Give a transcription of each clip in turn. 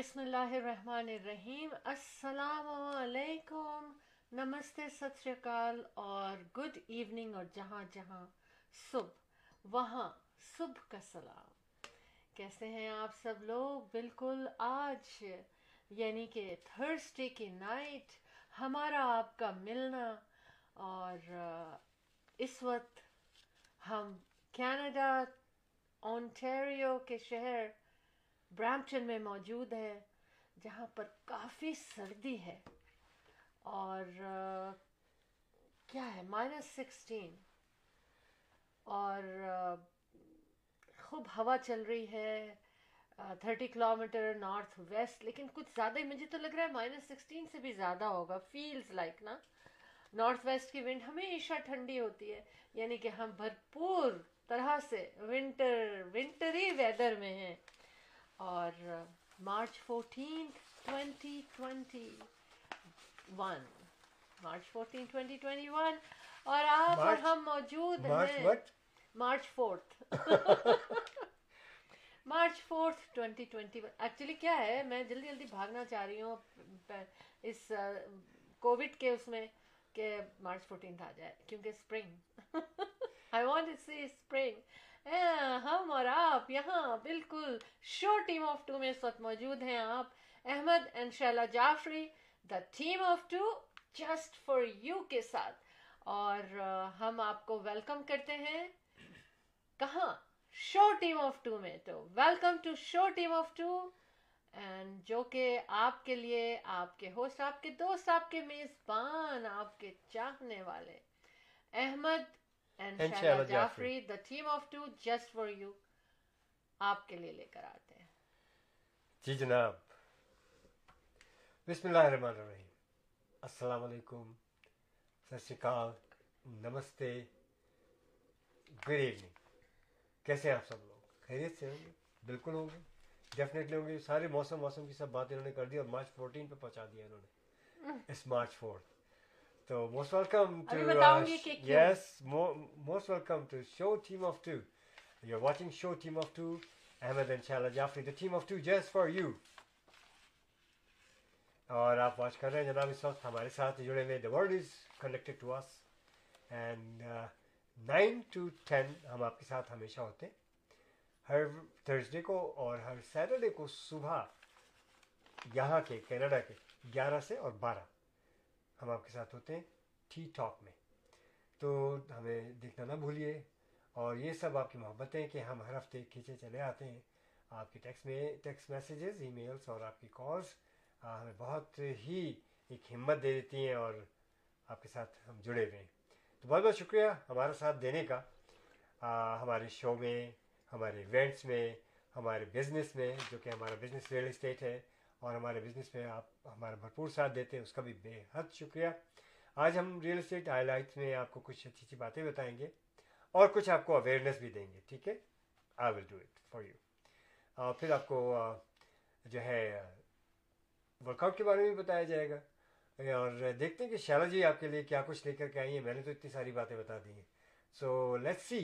بسم اللہ الرحمن الرحیم. السلام علیکم، نمستے، ست شری اکال اور گڈ ایوننگ، اور جہاں جہاں صبح وہاں صبح کا سلام. کیسے ہیں آپ سب لوگ؟ بالکل آج یعنی کہ تھرسڈے کی نائٹ ہمارا آپ کا ملنا، اور اس وقت ہم کینیڈا اونٹیریو کے شہر برامپٹن میں موجود ہے، جہاں پر کافی سردی ہے، اور کیا ہے -16، اور خوب ہوا چل رہی ہے 30 کلومیٹر نارتھ ویسٹ. لیکن کچھ زیادہ ہی مجھے تو لگ رہا ہے -16 سے بھی زیادہ ہوگا، فیلز لائک نا. نارتھ ویسٹ کی ونڈ ہمیشہ ٹھنڈی ہوتی ہے، یعنی کہ ہم بھرپور طرح سے ونٹری ویدر میں ہیں. اور مارچ 14 2021 اور آپ اور ہم موجود ہیں مارچ 4 2021. ایکچولی کیا ہے، میں جلدی بھاگنا چاہ رہی ہوں اس کووڈ کے اس میں کہ مارچ 14 آ جائے، کیونکہ spring I want to see spring. ہم اور آپ یہاں بالکل شو ٹیم آف ٹو میں اس وقت موجود ہیں. آپ Ahmed and Sheila Jafri, the team of to just for you کے ساتھ، اور ہم آپ کو ویلکم کرتے ہیں کہاں؟ شو ٹیم آف ٹو میں. تو welcome to show team of two, and جو کہ آپ کے لیے آپ کے ہوسٹ، آپ کے دوست، آپ کے میزبان، آپ کے چاہنے والے Ahmad And Shaila Jafri, the team of two just for you, آپ کے لیے لے کر آتے ہیں. جی جناب، بسم اللہ الرحمن الرحیم، السلام علیکم، ست شری اکال، نمستے، گڈ ایوننگ. کیسے ہیں آپ سب لوگ؟ خیریت سے ہوں گے؟ بالکل ہوں گے، ڈیفینیٹلی ہوں گے. سارے موسم کی سب باتیں انہوں نے کر دی، اور مارچ 14 پہ پہنچا دیا انہوں نے، اس March 4. So most welcome to Show Team of Two. You're watching Show Team of Two. Ahmed and Shaila Jafri, the Team of Two, just for you. اور آپ واچ کر رہے ہیں جناب اس وقت ہمارے ساتھ جڑے ہوئے. The world is connected to us. And 9 to 10 ہم آپ کے ساتھ ہمیشہ ہوتے ہیں، ہر تھرسڈے کو اور ہر سیٹرڈے کو صبح یہاں کے کینیڈا کے 11 سے اور 12 ہم آپ کے ساتھ ہوتے ہیں ٹی ٹاک میں. تو ہمیں دیکھنا نہ بھولیے، اور یہ سب آپ کی محبتیں کہ ہم ہر ہفتے کھینچے چلے آتے ہیں. آپ کے ٹیکسٹ میسیجز، ای میلز اور آپ کی کالز ہمیں بہت ہی ایک ہمت دے دیتی ہیں، اور آپ کے ساتھ ہم جڑے ہوئے ہیں. تو بہت بہت شکریہ ہمارا ساتھ دینے کا، ہمارے شو میں، ہمارے ایونٹس میں، ہمارے بزنس میں، جو کہ ہمارا بزنس ریئل اسٹیٹ ہے، اور ہمارے بزنس میں آپ ہمارا بھرپور ساتھ دیتے ہیں، اس کا بھی بے حد شکریہ. آج ہم ریئل اسٹیٹ ہائی لائٹس میں آپ کو کچھ اچھی اچھی باتیں بتائیں گے، اور کچھ آپ کو اویئرنیس بھی دیں گے. ٹھیک ہے، I will do it for you. پھر آپ کو جو ہے ورک آؤٹ کے بارے میں بھی بتایا جائے گا، اور دیکھتے ہیں کہ شیلا جی آپ کے لیے کیا کچھ لے کر کے آئی ہیں. میں نے تو اتنی ساری باتیں بتا دی ہیں، so let's see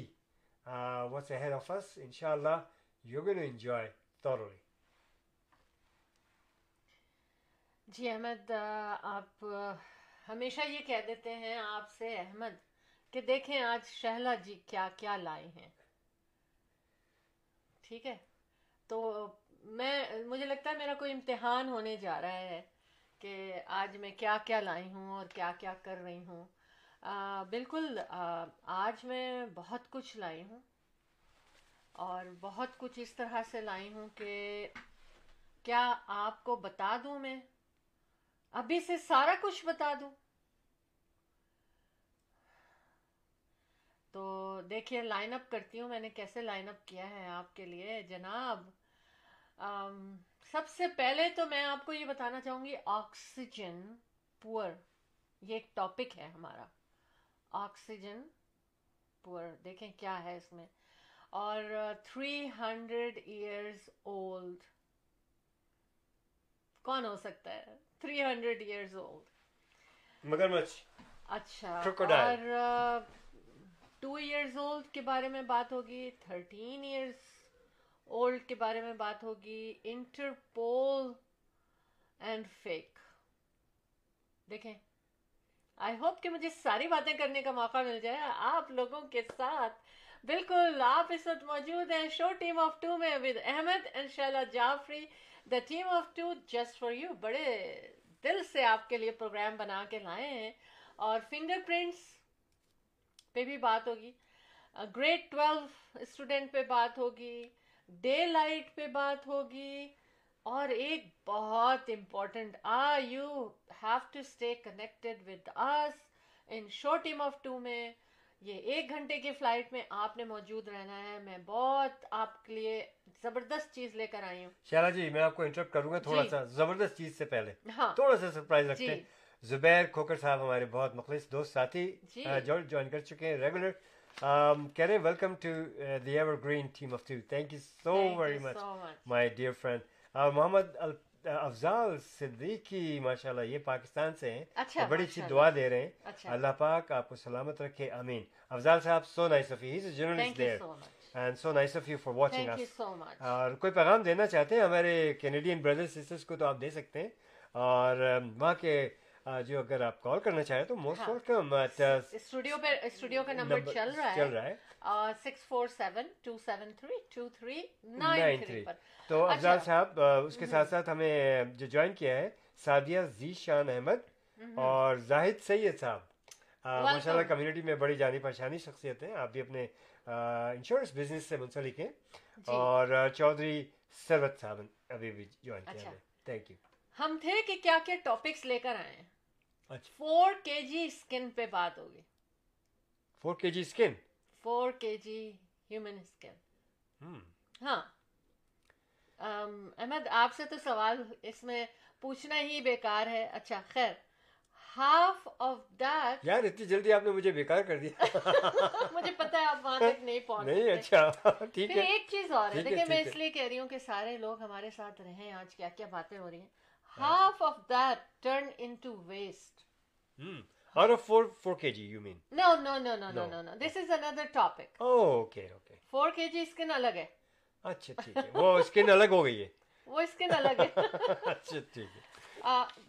what's ahead of us. ان شاء اللہ you going to enjoy thoroughly. جی احمد، آپ ہمیشہ یہ کہہ دیتے ہیں آپ سے احمد کہ دیکھیں آج شیلا جی کیا کیا لائے ہیں. ٹھیک ہے، تو مجھے لگتا ہے میرا کوئی امتحان ہونے جا رہا ہے کہ آج میں کیا کیا لائی ہوں اور کیا کیا کر رہی ہوں. بالکل، آج میں بہت کچھ لائی ہوں، اور بہت کچھ اس طرح سے لائی ہوں کہ کیا آپ کو بتا دوں میں ابھی سے سارا کچھ بتا دوں؟ تو دیکھیے لائن اپ کرتی ہوں، میں نے کیسے لائن اپ کیا ہے آپ کے لیے جناب. سب سے پہلے تو میں آپ کو یہ بتانا چاہوں گی، آکسیجن پور، یہ ایک ٹاپک ہے ہمارا. آکسیجن پور دیکھیں کیا ہے اس میں، اور 300 years old کون ہو سکتا ہے 300 years old؟ مگرمچھ. اچھا، اور 2 years old کے بارے میں بات ہوگی، 13 years old کے بارے میں بات ہوگی. Interpol and fake. دیکھیں آئی ہوپ کہ مجھے ساری باتیں کرنے کا موقع مل جائے آپ لوگوں کے ساتھ. بالکل آپ اس وقت موجود ہیں شو ٹیم آف ٹو میں with Ahmad and Sheila Jafri the team of to just for you. بڑے دل سے آپ کے لیے پروگرام بنا کے لائے ہیں اور فنگر پرنٹس پہ بھی بات ہوگی, گریڈ 12 اسٹوڈنٹ پہ بات ہوگی, ڈے لائٹ پہ بات ہوگی اور ایک بہت important you have to stay connected with us in show team of to میں. یہ ایک گھنٹے کی فلائٹ میں آپ نے موجود رہنا ہے. میں بہت آپ کے لیے زبردست چیز لے کر آئی ہوں. شیلا جی میں آپ کو انٹرپٹ کروں گا تھوڑا سا زبردست چیز سے پہلے تھوڑا سا سرپرائز رکھتے ہیں. زبیر کھوکر صاحب ہمارے بہت مخلص دوست ساتھی جوائن کر چکے ہیں ریگولر. کہہ رہے welcome to the evergreen team of two. Thank you so very much my dear friend. Muhammad Afzal Siddiqui ماشاء اللہ یہ پاکستان سے ہیں, بڑی اچھی دعا دے رہے ہیں اللہ پاک آپ کو سلامت رکھے آمین. افضال صاحب so nice of you, he is a journalist there and so nice of you for watching us. اور کوئی پیغام دینا چاہتے ہیں ہمارے کینیڈین بردر سسٹرس کو تو آپ دے سکتے ہیں, اور وہاں کے جو اگر آپ کال کرنا چاہیں تو موسٹ ویلکم. اسٹوڈیو کا نمبر چل رہا ہے 6472732393. تو افضال صاحب اس کے ساتھ ساتھ ہمیں جو جوائن کیا ہے سعدیہ زی شان احمد اور زاہد سید صاحب ماشاء اللہ کمیونٹی میں بڑی جانی پہچانی شخصیت ہیں. آپ بھی اپنے انشورنس بزنس سے منسلک ہیں. اور چودھری ثروت صاحب ابھی بھی جوائن کیا ہے. Thank you. ہم تھے کہ کیا کیا ٹاپکس لے کر آئے ہیں. 4 kg اسکن پہ بات ہوگی. 4 kg skin, 4 kg human skin. ہاں احمد آپ سے تو سوال اس میں پوچھنا ہی بیکار ہے. اچھا خیر ہاف آف دیٹ. یار اتنی جلدی آپ نے مجھے بیکار کر دیا. مجھے پتا ہے آپ وہاں تک نہیں پہنچ رہے. اچھا ٹھیک ہے. ایک چیز اور ہے دیکھیں میں اس لیے کہہ رہی ہوں کہ سارے لوگ ہمارے ساتھ رہیں آج کیا کیا باتیں ہو رہی ہیں. Half of that turned into waste. Out of 4 kg you mean? No. This is another topic. Oh, okay. 4 kg skin alag hai. Acha, theek hai. Wo skin alag ho gayi hai. Acha, theek hai.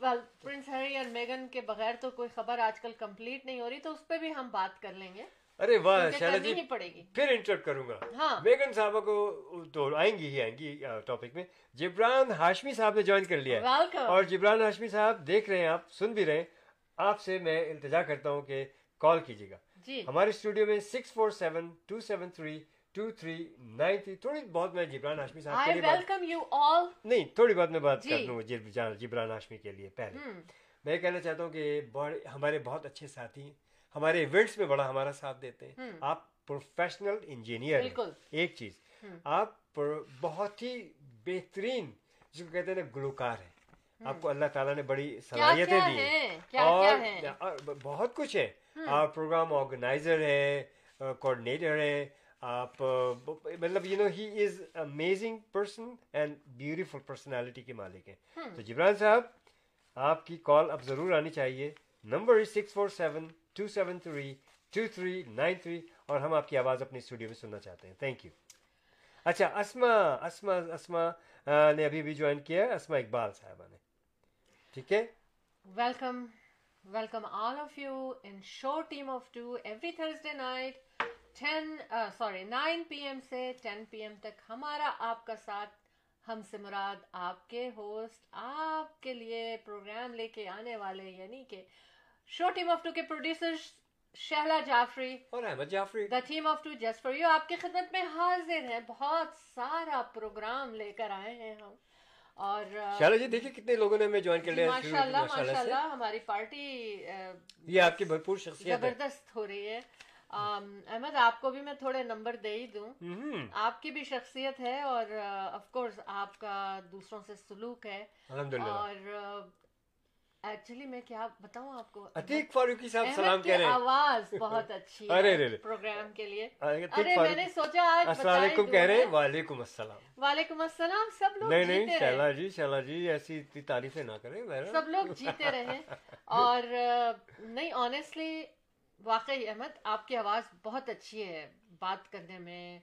Well, Prince Harry and Meghan ke baghair to koi khabar aajkal complete nahi ho rahi, to us pe bhi hum baat kar lenge. ارے واہ شیلا جی پھر interrupt کروں گا. میگن صاحبہ کو تو آئیں گی topic میں. جبران ہاشمی صاحب نے جوائن کر لیا ہے اور جبران ہاشمی صاحب دیکھ رہے ہیں آپ سن بھی رہے ہیں. آپ سے میں التجا کرتا ہوں کہ کال کیجیے گا ہمارے اسٹوڈیو میں 6472732393. تھوڑی بہت میں جبران ہاشمی صاحب کے لیے ویلکم یو آل نہیں تھوڑی بہت میں بات کر لوں جبران ہاشمی کے لیے. پہلے میں کہنا چاہتا ہوں کہ ہمارے بہت اچھے ساتھی ہیں, ہمارے ایونٹس میں بڑا ہمارا ساتھ دیتے ہیں. آپ پروفیشنل انجینئر ہیں. ایک چیز آپ بہت ہی بہترین جس کو کہتے ہیں نا گلوکار ہیں. آپ کو اللہ تعالیٰ نے بڑی صلاحیتیں دی ہیں اور بہت کچھ ہے. آپ پروگرام آرگنائزر ہیں, کوآرڈینیٹر ہیں. آپ مطلب you know he is amazing person and beautiful personality کے مالک ہیں. تو جبران صاحب آپ کی کال اب ضرور آنی چاہیے. نمبر 6472732393 اور ہم آپ کی آواز اپنے اسٹوڈیو میں سننا چاہتے ہیں. Thank you. اچھا اسما نے ابھی بھی جوائن کیا ہے. اسما اقبال صاحبہ نے ٹھیک ہے. Welcome all of you in show team of two every Thursday night 9 PM سے 10 PM تک. ہمارا آپ کا ساتھ, ہم سے مراد آپ کے ہوسٹ, آپ کے لیے پروگرام لے کے آنے والے یعنی کہ شو ٹیم آف ٹو کے پروڈیوسر شہلا جعفری اور Ahmad Jafri the team of to just for you آپ کی خدمت میں حاضر ہیں. بہت سارا پروگرام لے کر آئے ہیں ہم. اور شہلا جی دیکھیے کتنے لوگوں نے ہمیں جوائن کر لیا. ماشاء اللہ ہماری پارٹی یہ آپ کی بھرپور شخصیت زبردست ہو رہی ہے. احمد آپ کو بھی میں تھوڑے نمبر دے ہی دوں. آپ کی بھی شخصیت ہے اور آف کورس آپ کا دوسروں سے سلوک ہے. اور ایکچولی میں کیا بتاؤں آپ کو, عتیق فاروقی صاحب سلام کہہ رہے ہیں. آواز بہت اچھی ہے پروگرام کے لیے. ارے میں نے سوچا آج السلام علیکم کہہ رہے ہیں. وعلیکم السلام. سب لوگ نہیں شیلا جی ایسی اتنی تعریفیں نہ کریں, سب لوگ جیتے رہے. اور نہیں آنیسٹلی واقعی احمد آپ کی آواز بہت اچھی ہے بات کرنے میں.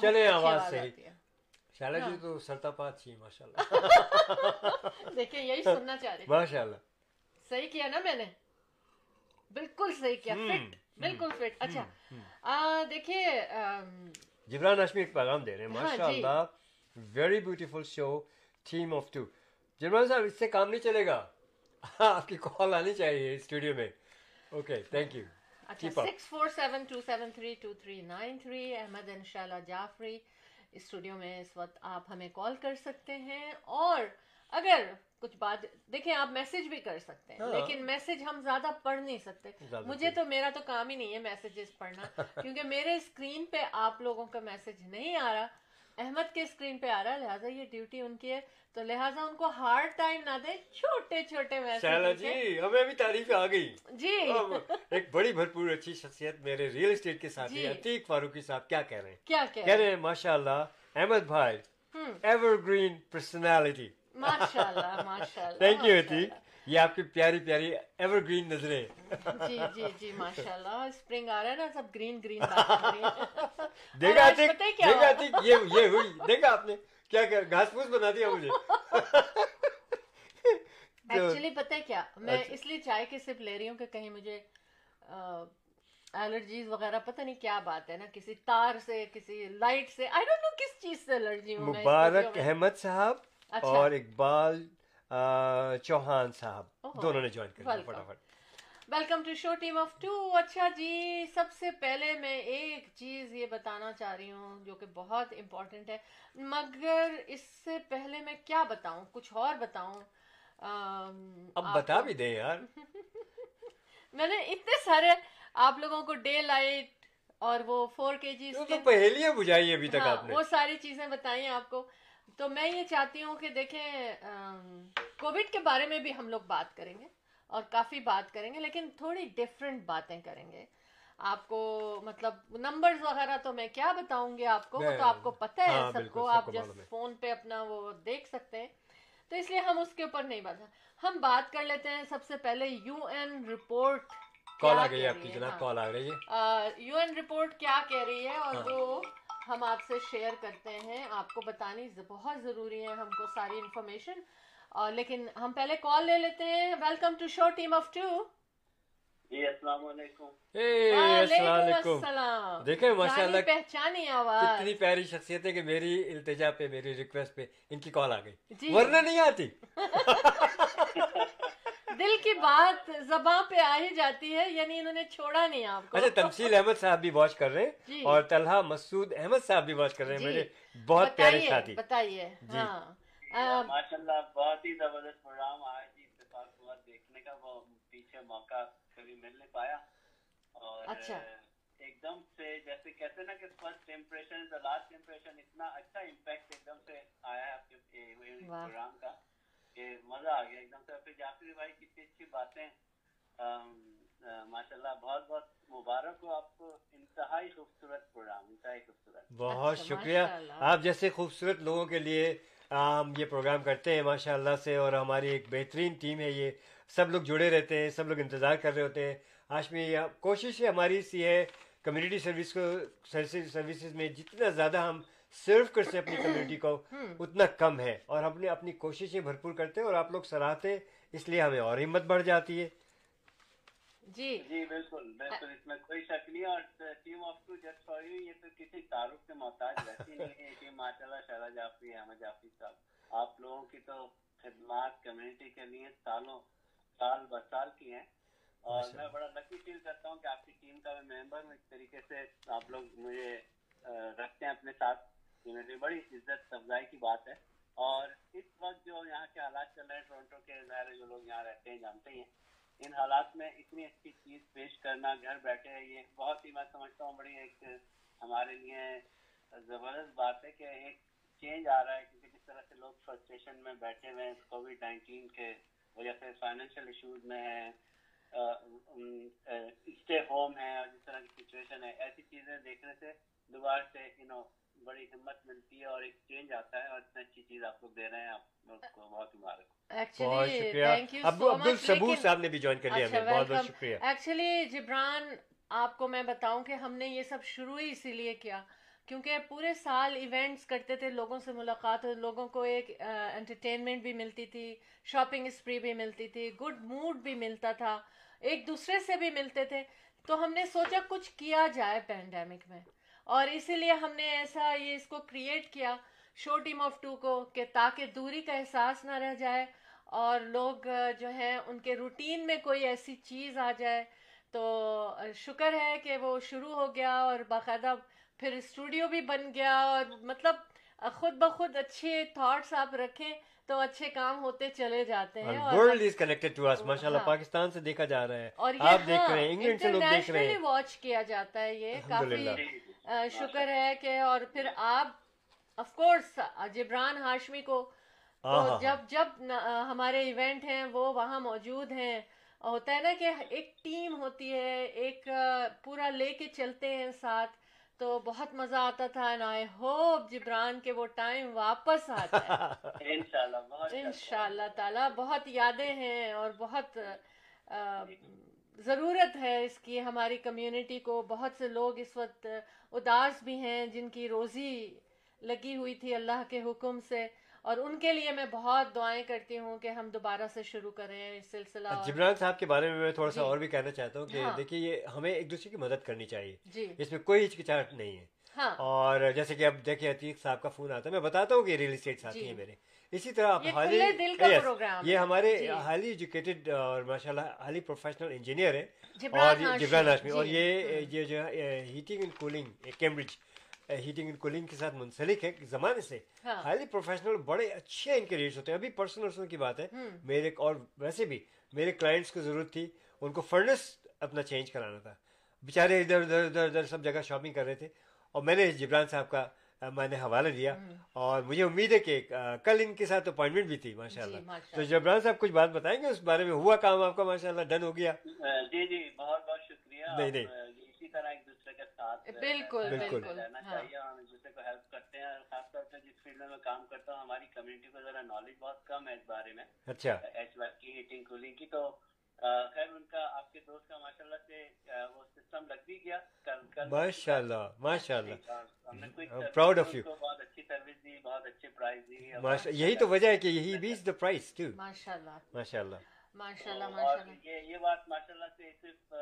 چلے آواز سے شائلہ جی تو سرتاپا تھی ماشاء اللہ. دیکھیں یہی سننا چاہ رہے ہیں. ماشاء اللہ صحیح کیا نا میں نے, بالکل صحیح کیا, فٹ, بالکل فٹ. اچھا دیکھیے جبران ہاشمی ایک پیغام دے رہے ہیں ماشاء اللہ, very beautiful show team of two. Jibran صاحب اس سے کام نہیں چلے گا, آپ کی کال آنی چاہیے اسٹوڈیو میں. Okay thank you. اچھا 6472732393 احمد اینڈ شائلہ جعفری اسٹوڈیو میں اس وقت آپ ہمیں کال کر سکتے ہیں, اور اگر کچھ بات دیکھیں آپ میسج بھی کر سکتے ہیں, لیکن میسج ہم زیادہ پڑھ نہیں سکتے. مجھے تو میرا تو کام ہی نہیں ہے میسجز پڑھنا, کیونکہ میرے اسکرین پہ آپ لوگوں کا میسج نہیں آ رہا, احمد کے اسکرین پہ آ رہا, لہٰذا یہ ڈیوٹی ان کی ہے, تو لہٰذا ان کو ہارڈ ٹائم نہ دیں. چھوٹے چھوٹے میسج. جی ہمیں بھی تعریف آ گئی جی. ایک بڑی بھرپور اچھی شخصیت میرے ریئل اسٹیٹ کے ساتھی عتیق فاروقی صاحب کیا کہہ رہے ہیں, کیا کہہ رہے ہیں ماشاء اللہ. احمد بھائی ایور گرین پرسنالٹی ماشاء اللہ ماشاء اللہ. تھینک یو عتیق, یہ آپ کی پیاری پیاری ایور گرین نظریں. جی جی جی ماشاء اللہ, اسپرنگ آ رہا ہے نا, سب گرین گرین. دیکھا دیکھا یہ ہوئی, دیکھا آپ نے کیا گھاس پھوس بنا دیا مجھے. ایکچولی پتہ ہے کیا, میں اس لیے چائے کی سپ لے رہی ہوں کہ کہیں مجھے الرجیز وغیرہ, پتہ نہیں کیا بات ہے نا, کسی تار سے, کسی لائٹ سے, آئی ڈونٹ نو کس چیز سے الرجی ہوں. مبارک احمد صاحب اور اقبال چوہان صاحب دونوں نے جوائن کر لیا. فٹافٹ welcome to show team of two. اچھا جی سب سے پہلے میں ایک چیز یہ بتانا چاہ رہی ہوں جو کہ بہت امپورٹنٹ ہے, مگر اس سے پہلے میں کیا بتاؤں, کچھ اور بتاؤں. اب بتا بھی دیں یار, میں نے اتنے سارے آپ لوگوں کو ڈے لائٹ اور وہ 4 kg تو پہلے بجھائی ابھی تک آپ نے, وہ ساری چیزیں بتائی ہیں آپ کو. تو میں یہ چاہتی ہوں کہ دیکھیں کووڈ کے بارے میں بھی ہم لوگ بات کریں گے اور کافی بات کریں گے, لیکن تھوڑی ڈفرینٹ باتیں کریں گے. آپ کو مطلب نمبرز وغیرہ تو میں کیا بتاؤں گی آپ کو, تو آپ کو پتہ ہے سب کو, آپ جس فون پہ اپنا وہ دیکھ سکتے ہیں, تو اس لیے ہم اس کے اوپر نہیں بات, ہم بات کر لیتے ہیں. سب سے پہلے UN رپورٹ. کال آ گئی ہے آپ کی جناب, کال آ رہی ہے. UN رپورٹ کیا کہہ رہی ہے, اور وہ ہم آپ سے شیئر کرتے ہیں, آپ کو بتانی بہت ضروری ہے ہم کو ساری انفارمیشن, اور لیکن ہم پہلے کال لے لیتے ہیں. Welcome to show team of two. جی السلام علیکم. وعلیکم السلام. دیکھیں ماشاء اللہ پہچانی آواز, اتنی پیاری شخصیت ہے کہ میری التجا پہ, میری ریکویسٹ پہ ان کی کال آ گئی, ورنہ نہیں آتی. دل کی بات زباں پہ آ ہی جاتی ہے, یعنی انہوں نے چھوڑا نہیں آپ کو. اچھا تمثیل احمد صاحب بھی واچ کر رہے ہیں, اور طلحہ مسعود احمد صاحب بھی واچ کر رہے ہیں, میرے بہت پیارے ساتھی. بتائیے. ہاں ماشاء اللہ بہت ہی زبردست پروگرام آج اتفاق ہوا, دیکھنے کا وہ پیچھے موقع کبھی مل نہیں پایا, اور ایک دم سے جیسے کہتے نا کہ first impression is the last impression, اتنا اچھا امپیکٹ ایک دم سے آیا ہے آپ کے پروگرام کا, مزہ آ گیا ایک دم سے. پھر جعفری بھائی کتنی اچھی باتیں ماشاء اللہ, بہت بہت مبارک ہو آپ کو, انتہائی خوبصورت پروگرام, انتہائی خوبصورت. بہت شکریہ, آپ جیسے خوبصورت لوگوں کے لیے ہم یہ پروگرام کرتے ہیں ماشاء اللہ سے, اور ہماری ایک بہترین ٹیم ہے, یہ سب لوگ جڑے رہتے ہیں, سب لوگ انتظار کر رہے ہوتے ہیں. ہاشمی کوشش ہماری سی ہے کمیونٹی سروس کو, سروسز میں جتنا زیادہ ہم سرو کر سے اپنی کمیونٹی کو اتنا کم ہے, اور ہم نے اپنی کوششیں بھرپور کرتے ہیں, اور آپ لوگ سراہتے, اس لیے ہمیں اور ہمت بڑھ جاتی ہے. جی جی بالکل بالکل, اس میں کوئی شک نہیں. اور team of to just for you, یہ تو کسی تعارف کے محتاج رہتی نہیں ہے کہ ماشاء اللہ شائلہ جعفری, احمد جعفری صاحب آپ لوگوں کی تو خدمات کمیونٹی کے لیے سالوں سال بہ سال کی ہیں, اور میں بڑا لکی فیل کرتا ہوں کہ آپ کی ٹیم کا میں ممبر ہوں. اس طریقے سے آپ لوگ مجھے رکھتے ہیں اپنے ساتھ, یہ بڑی عزت افزائی کی بات ہے. اور اس وقت جو یہاں کے حالات چل رہے ہیں ٹورنٹو کے, ظاہر ہے جو لوگ یہاں رہتے ہیں جانتے ہی ہیں, ان حالات میں اتنی اچھی چیز پیش کرنا گھر بیٹھے, یہ بہت ہی میں سمجھتا ہوں بڑی ایک ہمارے لیے زبردست بات ہے کہ ایک چینج آ رہا ہے, کیونکہ جس طرح سے لوگ فرسٹریشن میں بیٹھے ہوئے ہیں کووڈ-19 کے وجہ سے, فائنینشیل ایشوز میں ہیں, اسٹے ہوم ہے, اور جس طرح کی سچویشن ہے, ایسی چیزیں دیکھنے سے دوبارہ سے بڑی ہمت ملتی ہے, اور ایک چینج آتا ہے, اور اتنا اچھی چیز آپ لوگ دے رہے ہیں, آپ لوگ کو بہت مبارک. بہت شکریہ. عبد الصبور صاحب نے بھی جوائن کر لیا, بہت بہت شکریہ. ایکچولی جبران آپ کو میں بتاؤں کہ ہم نے یہ سب شروع ہی اسی لیے کیا کیونکہ پورے سال ایونٹس کرتے تھے, لوگوں سے ملاقات, لوگوں کو ایک انٹرٹینمنٹ بھی ملتی تھی, شاپنگ اسپری بھی ملتی تھی, گڈ موڈ بھی ملتا تھا, ایک دوسرے سے بھی ملتے تھے. تو ہم نے سوچا کچھ کیا جائے پینڈیمک میں, اور اسی لیے ہم نے ایسا یہ اس کو کریٹ کیا شو ٹیم آف ٹو کو, کہ تاکہ دوری کا احساس نہ رہ جائے اور لوگ جو ہیں ان کے روٹین میں کوئی ایسی چیز آ جائے. تو شکر ہے کہ وہ شروع ہو گیا اور باقاعدہ پھر اسٹوڈیو بھی بن گیا, اور مطلب خود بخود اچھے تھاٹس آپ رکھیں تو اچھے کام ہوتے چلے جاتے ہیں. World is connected to us, ماشاءاللہ پاکستان سے دیکھا جا رہا ہے, آپ دیکھ رہے ہیں انگلینڈ سے لوگ دیکھ رہے ہیں, واچ کیا جاتا ہے, یہ کافی شکر ہے کہ. اور پھر آپ آف کورس جبران ہاشمی کو جب جب ہمارے ایونٹ ہیں وہ وہاں موجود ہیں, ہوتا ہے نا کہ ایک ٹیم ہوتی ہے, ایک پورا لے کے چلتے ہیں ساتھ, تو بہت مزہ آتا تھا. اینڈ آئی ہوپ جبران کے وہ ٹائم واپس آ جائے انشاءاللہ تعالیٰ. بہت یادیں ہیں اور بہت ضرورت ہے اس کی ہماری کمیونٹی کو. بہت سے لوگ اس وقت اداس بھی ہیں جن کی روزی لگی ہوئی تھی اللہ کے حکم سے, اور ان کے لیے میں بہت دعائیں کرتی ہوں کہ ہم دوبارہ سے شروع کریں اس سلسلہ. جبران صاحب کے بارے میں میں تھوڑا سا اور بھی کہنا چاہتا ہوں کہ دیکھیے یہ ہمیں ایک دوسرے کی مدد کرنی چاہیے, اس میں کوئی ہچکچاہٹ نہیں ہے. اور جیسے کہ اب دیکھیں عتیق صاحب کا فون آتا ہے, میں بتاتا ہوں کہ ریئل اسٹیٹ ساتھی ہیں میرے. اسی طرح یہ ہمارے ہائیلی ایجوکیٹڈ اور ماشاء اللہ ہائیلی پروفیشنل انجینئر ہیں اور جبران ہاشمی, اور یہ جو ہے heating and cooling Cambridge heating and cooling کے ساتھ منسلک ہے زمانے سے, ہائیلی پروفیشنل, بڑے اچھے انکریجرز ہوتے ہیں. ابھی پرسنل کی بات ہے میرے, اور ویسے بھی میرے کلائنٹس کو ضرورت تھی, ان کو فرنس اپنا چینج کرانا تھا, بیچارے ادھر ادھر ادھر ادھر سب جگہ شاپنگ کر رہے تھے, اور میں نے جبران صاحب کا میں نے حوالہ دیا, اور مجھے امید ہے کہ کل ان کے ساتھ اپوائنٹمنٹ بھی تھی ماشاء اللہ. تو جبران صاحب کچھ بات بتائیں گے اس بارے میں, ہوا کام آپ کا ماشاء اللہ ڈن ہو گیا؟ جی جی بہت بہت شکریہ. نہیں نہیں ایک دوسرے کے ساتھ بالکل رہنا چاہیے, اور ایک دوسرے کو ہیلپ کرتے ہیں. خاص طور سے جس فیلڈ میں میں کام کرتا ہوں ہماری کمیونٹی کو ذرا نالج بہت کم ہے اس بارے میں, ہیٹنگ کولنگ کی. تو خیر ان کا آپ کے دوست کا ماشاء اللہ سے وہ سسٹم لگ بھی گیا کل, ماشاء اللہ ماشاء اللہ, پراؤڈ آف یو. بہت اچھی سروس دی, بہت اچھے پرائز دی, یہی تو وجہ ہے کہ یہی بھی از دی پرائز ٹو ماشاء اللہ ماشاء اللہ ماشاء اللہ. اور یہ بات ماشاء اللہ سے صرف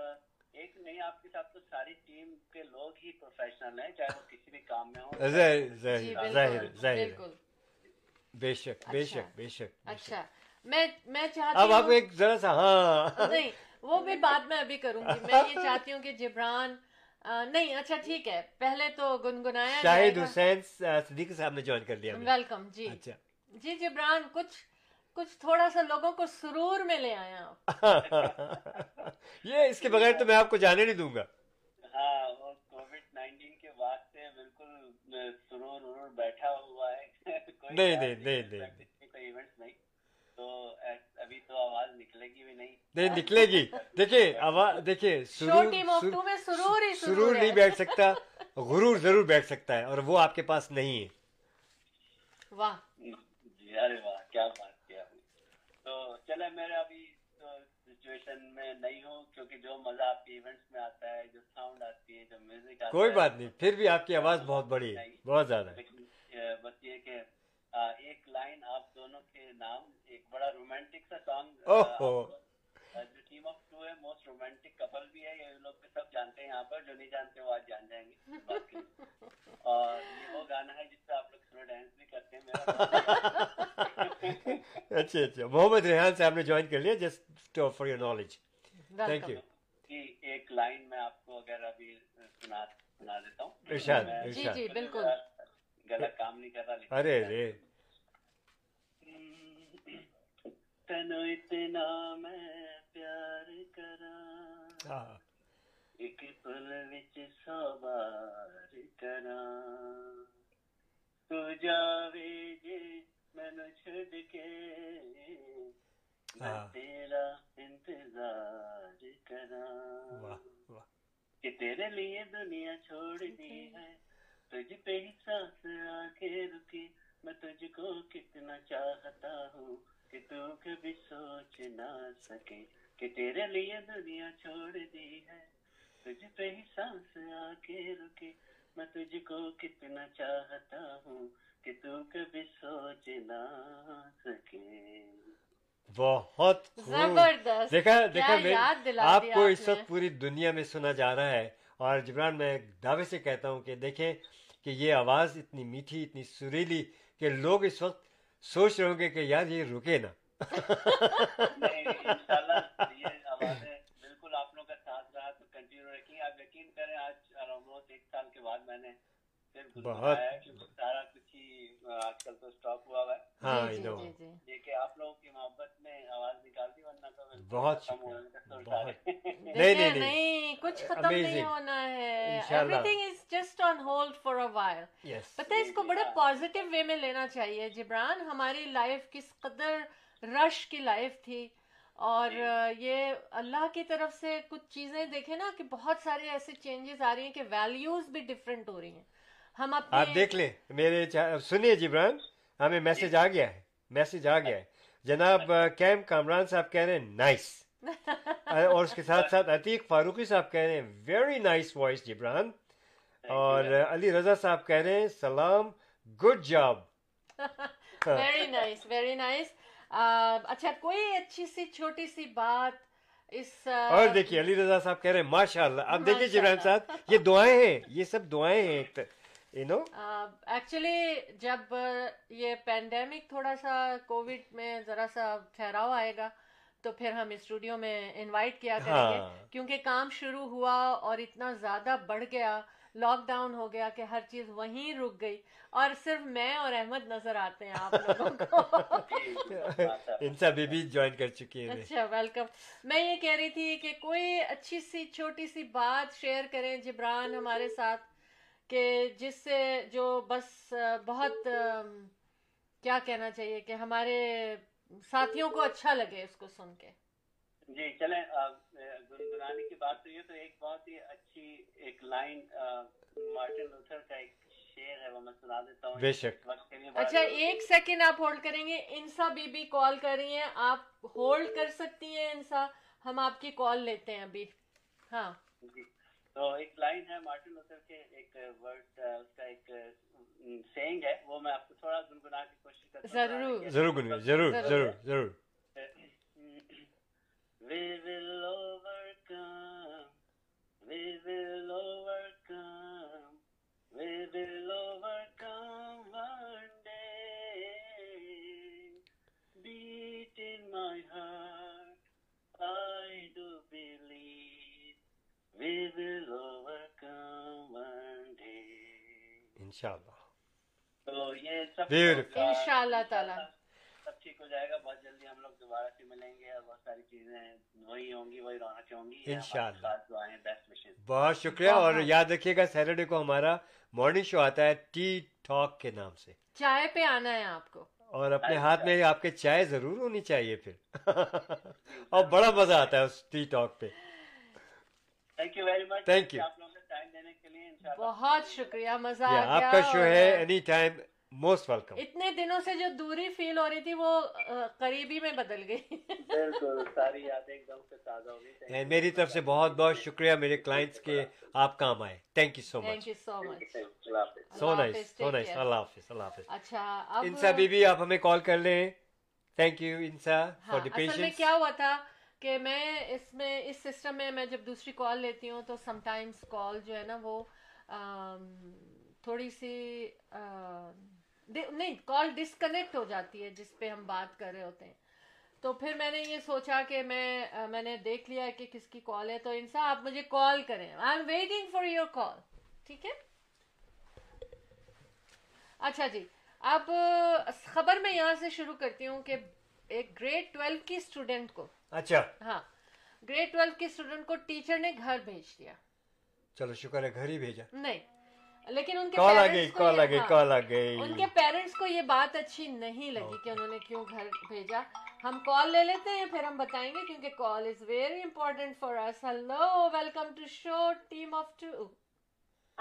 ایک نہیں, آپ کے ساتھ تو ساری ٹیم کے لوگ ہی پروفیشنل ہیں, چاہے وہ کسی بھی کام میں ہوں. ظاہر ظاہر بے شک بے شک بے شک. اچھا میں چاہتی ہوں اب آپ ایک ذرا سا, ہاں نہیں وہ بھی بات میں ابھی کروں گی, میں یہ چاہتی ہوں کہ جبران نہیں اچھا ٹھیک ہے پہلے تو گنگنایا. شاہد حسین صدیق صاحب نے جوائن کر لیا, ویلکم جی. اچھا جی جبران کچھ تھوڑا سا لوگوں کو سرور میں لے آئے آپ. یہ اس کے بغیر تو میں آپ کو جانے نہیں دوں گا. ہاں اور کووڈ-19 کے بعد سے بالکل سرور بیٹھا ہوا ہے. نہیں نہیں نہیں نہیں کوئی ایونٹ نہیں, تو ابھی تو آواز نکلے گی بھی نہیں. نہیں نکلے گی, دیکھیں آواز, دیکھیں سرور نہیں بیٹھ سکتا, غرور ضرور بیٹھ سکتا ہے, اور وہ آپ کے پاس نہیں ہے. واہ جی ارے واہ کیا بات. تو چلے میرے ابھی تو سچویشن میں نہیں ہوں, کیونکہ جو مزہ آپ کے ایونٹس میں آتا ہے, جو ساؤنڈ آتی ہے, جو میوزک آتا ہے, کوئی بات نہیں, پھر بھی آپ کی آواز بہت بڑی ہے, بہت زیادہ. بس یہ کہ ایک لائن آپ دونوں کے نام, ایک بڑا رومانٹک سا سانگ, جو ٹیم آف ٹو ہے موسٹ رومانٹک کپل بھی ہے, یہ لوگ سب جانتے ہیں یہاں پر, جو نہیں جانتے وہ آج جان جائیں گے. اور یہ وہ گانا ہے جس سے آپ لوگ تھوڑا ڈانس بھی کرتے ہیں. اچھا اچھا محمد ریحان صاحب نے جوائن کر لیا, just for your knowledge, thank you. ایک لائن میں آپ کو اگر ابھی سنا دیتا ہوں. ارشاد ارشاد جی بالکل, غلط کام نہیں کر رہا. ارے ارے تنو اتنا میں پیار کرا, ایک پل وچ سوار کرا, تو جاوے جے مینوں چھڈ کے, میں تیرا انتظار کرا, کہ تیرے لیے دنیا چھوڑ دی ہے, تجھ پہ ہی سانس آ کے رکی, میں تجھ کو کتنا چاہتا ہوں کہ تو کبھی سوچ نہ سکے, کہ تیرے لیے دنیا چھوڑ دی ہے, تجھ پہ ہی سانس آ کے رکے, میں تجھ کو کتنا چاہتا ہوں کہ تو کبھی سوچ نہ سکے. بہت زبردست. دیکھا آپ کو اس وقت پوری دنیا میں سنا جا رہا ہے. اور جبران میں دعوے سے کہتا ہوں کہ دیکھیں کہ یہ آواز اتنی میٹھی اتنی سریلی کہ لوگ اس وقت سوچ رہے ہوں گے کہ یار یہ رکے نا. انشاءاللہ یہ آوازیں بالکل آپ لوگوں کا ساتھ رہا تو کنٹینیو رکھیں. آپ یقین کریں آج آلموسٹ ایک سال کے بعد میں نے بہت سارا کچھ ہی آج کل تو اسٹاپ ہوا ہوا ہے کہ آپ لوگوں کی محبت میں آواز نکالتی ورنہ تو بہت نہیں کچھ ختم نہیں ہونا ہے. everything is just on hold for a while. پتہ ہے اس کو بڑا پازیٹیو وے میں لینا چاہیے جبران. ہماری لائف کس قدر رش کی لائف تھی اور یہ اللہ کی طرف سے کچھ چیزیں دیکھیں نا کہ بہت سارے ایسے چینجز آ رہے ہیں کہ ویلیوز بھی ڈفرینٹ ہو رہی ہیں. ہم آپ دیکھ لیں میرے سنیے جبران ہمیں میسج آ گیا ہے. میسج آ گیا ہے جناب کیم کامران صاحب کہہ رہے ہیں نائس اور اس کے ساتھ ساتھ عتیق فاروقی صاحب کہہ رہے ہیں ویری نائس وائس جبران. اور علی رضا صاحب کہہ رہے ہیں سلام good job very nice very nice. اچھا کوئی اچھی سی چھوٹی سی بات اس اور دیکھیے علی رضا صاحب کہہ رہے ہیں ماشاء اللہ. آپ دیکھیے جبران صاحب یہ دعائیں ہیں یہ سب دعائیں ہیں. ایکچولی جب یہ پینڈیمک تھوڑا سا کووڈ میں ذرا سا ٹھہراؤ آئے گا تو پھر ہم اسٹوڈیو میں انوائٹ کیا کریں گے کیونکہ کام شروع ہوا اور اتنا زیادہ بڑھ گیا لاک ڈاؤن ہو گیا کہ ہر چیز وہیں رک گئی اور صرف میں اور احمد نظر آتے ہیں آپ لوگوں کو. انسا بی بی جوائن کر چکی ہے. اچھا ویلکم. میں یہ کہہ رہی تھی کہ کوئی اچھی سی چھوٹی سی بات شیئر کریں جبران ہمارے ساتھ کہ جس سے جو بس بہت کیا کہنا چاہیے کہ ہمارے ساتھیوں کو اچھا لگے اس کو سن کے. جی چلیں گنگنانے کی بات تو یہ تو ایک بہت ہی اچھی ایک لائن مارٹن لوتھر کا ایک شعر ہے وہ میں سنا دیتا ہوں. بے شک. اچھا ایک سیکنڈ آپ ہولڈ کریں گے. انسا بی بی کال کر رہی ہیں آپ ہولڈ کر سکتی ہیں انسا. ہم آپ کی کال لیتے ہیں ابھی. ہاں جی تو ایک لائن ہے مارٹن لوتھر کے ایک ورڈ اس کا ایک سینگ ہے وہ میں آپ کو تھوڑا گنگنانے کی کوشش کرتا ہوں. ضرور ضرور ضرور ضرور. We will overcome, we will overcome, we will overcome one day. Beat in my heart, I do believe, we will overcome one day. Inshallah. So yes, Inshallah Taala. سب ٹھیک ہو جائے گا بہت جلدی. ہم لوگ دوبارہ سے ملیں گے اور بہت ساری چیزیں وہی ہوں گی وہی رونقیں ہوں گی انشاءاللہ. بہت شکریہ. اور یاد رکھیے گا سیٹرڈے کو ہمارا مارننگ شو آتا ہے ٹی ٹاک کے نام سے. چائے پہ آنا ہے آپ کو اور اپنے ہاتھ میں آپ کے چائے ضرور ہونی چاہیے پھر اور بڑا مزہ آتا ہے اس ٹی ٹاک پہ. Thank you very much. Thank you time دینے کے لیے. بہت شکریہ. مزہ آ گیا. آپ کا شو ہے اینی ٹائم موسٹ ویلکم. اتنے دنوں سے جو دوری فیل ہو رہی تھی وہ قریبی میں بدل گئی. ساری یادیں ایک دم سے تازہ ہو گئی. میری طرف سے بہت بہت شکریہ میرے کلائنٹس کے آپ کام آئے. Thank you so much. Thank you so much. So nice so nice. اللہ حافظ اللہ حافظ. اچھا انسا بی بی آپ ہمیں کال کر لیں. تھینک یو انسا فار دی پیشنس. اصل میں کیا ہوا تھا کہ میں اس میں اس سسٹم میں میں جب دوسری کال لیتی ہوں تو سم ٹائمس کال جو ہے نا وہ تھوڑی سی نہیں کال ڈسکنیکٹ ہو جاتی ہے جس پہ ہم بات کر رہے ہوتے ہیں. تو پھر میں نے یہ سوچا کہ میں نے دیکھ لیا کہ کس کی کال ہے تو انسا آپ مجھے کال کریں. I am waiting for your call. ٹھیک ہے. اچھا جی اب خبر میں یہاں سے شروع کرتی ہوں کہ ایک گریڈ 12 کی اسٹوڈنٹ کو اچھا ہاں گریڈ 12 کی اسٹوڈنٹ کو ٹیچر نے گھر بھیج دیا. چلو شکر ہے گھر ہی بھیجا نہیں لیکن ان کے پیرنٹس کو یہ بات اچھی نہیں لگی کہ انہوں نے کیوں گھر بھیجا. ہم کال لے لیتے ہیں پھر ہم بتائیں گے کیونکہ call is very important for us. Hello welcome to show team of two.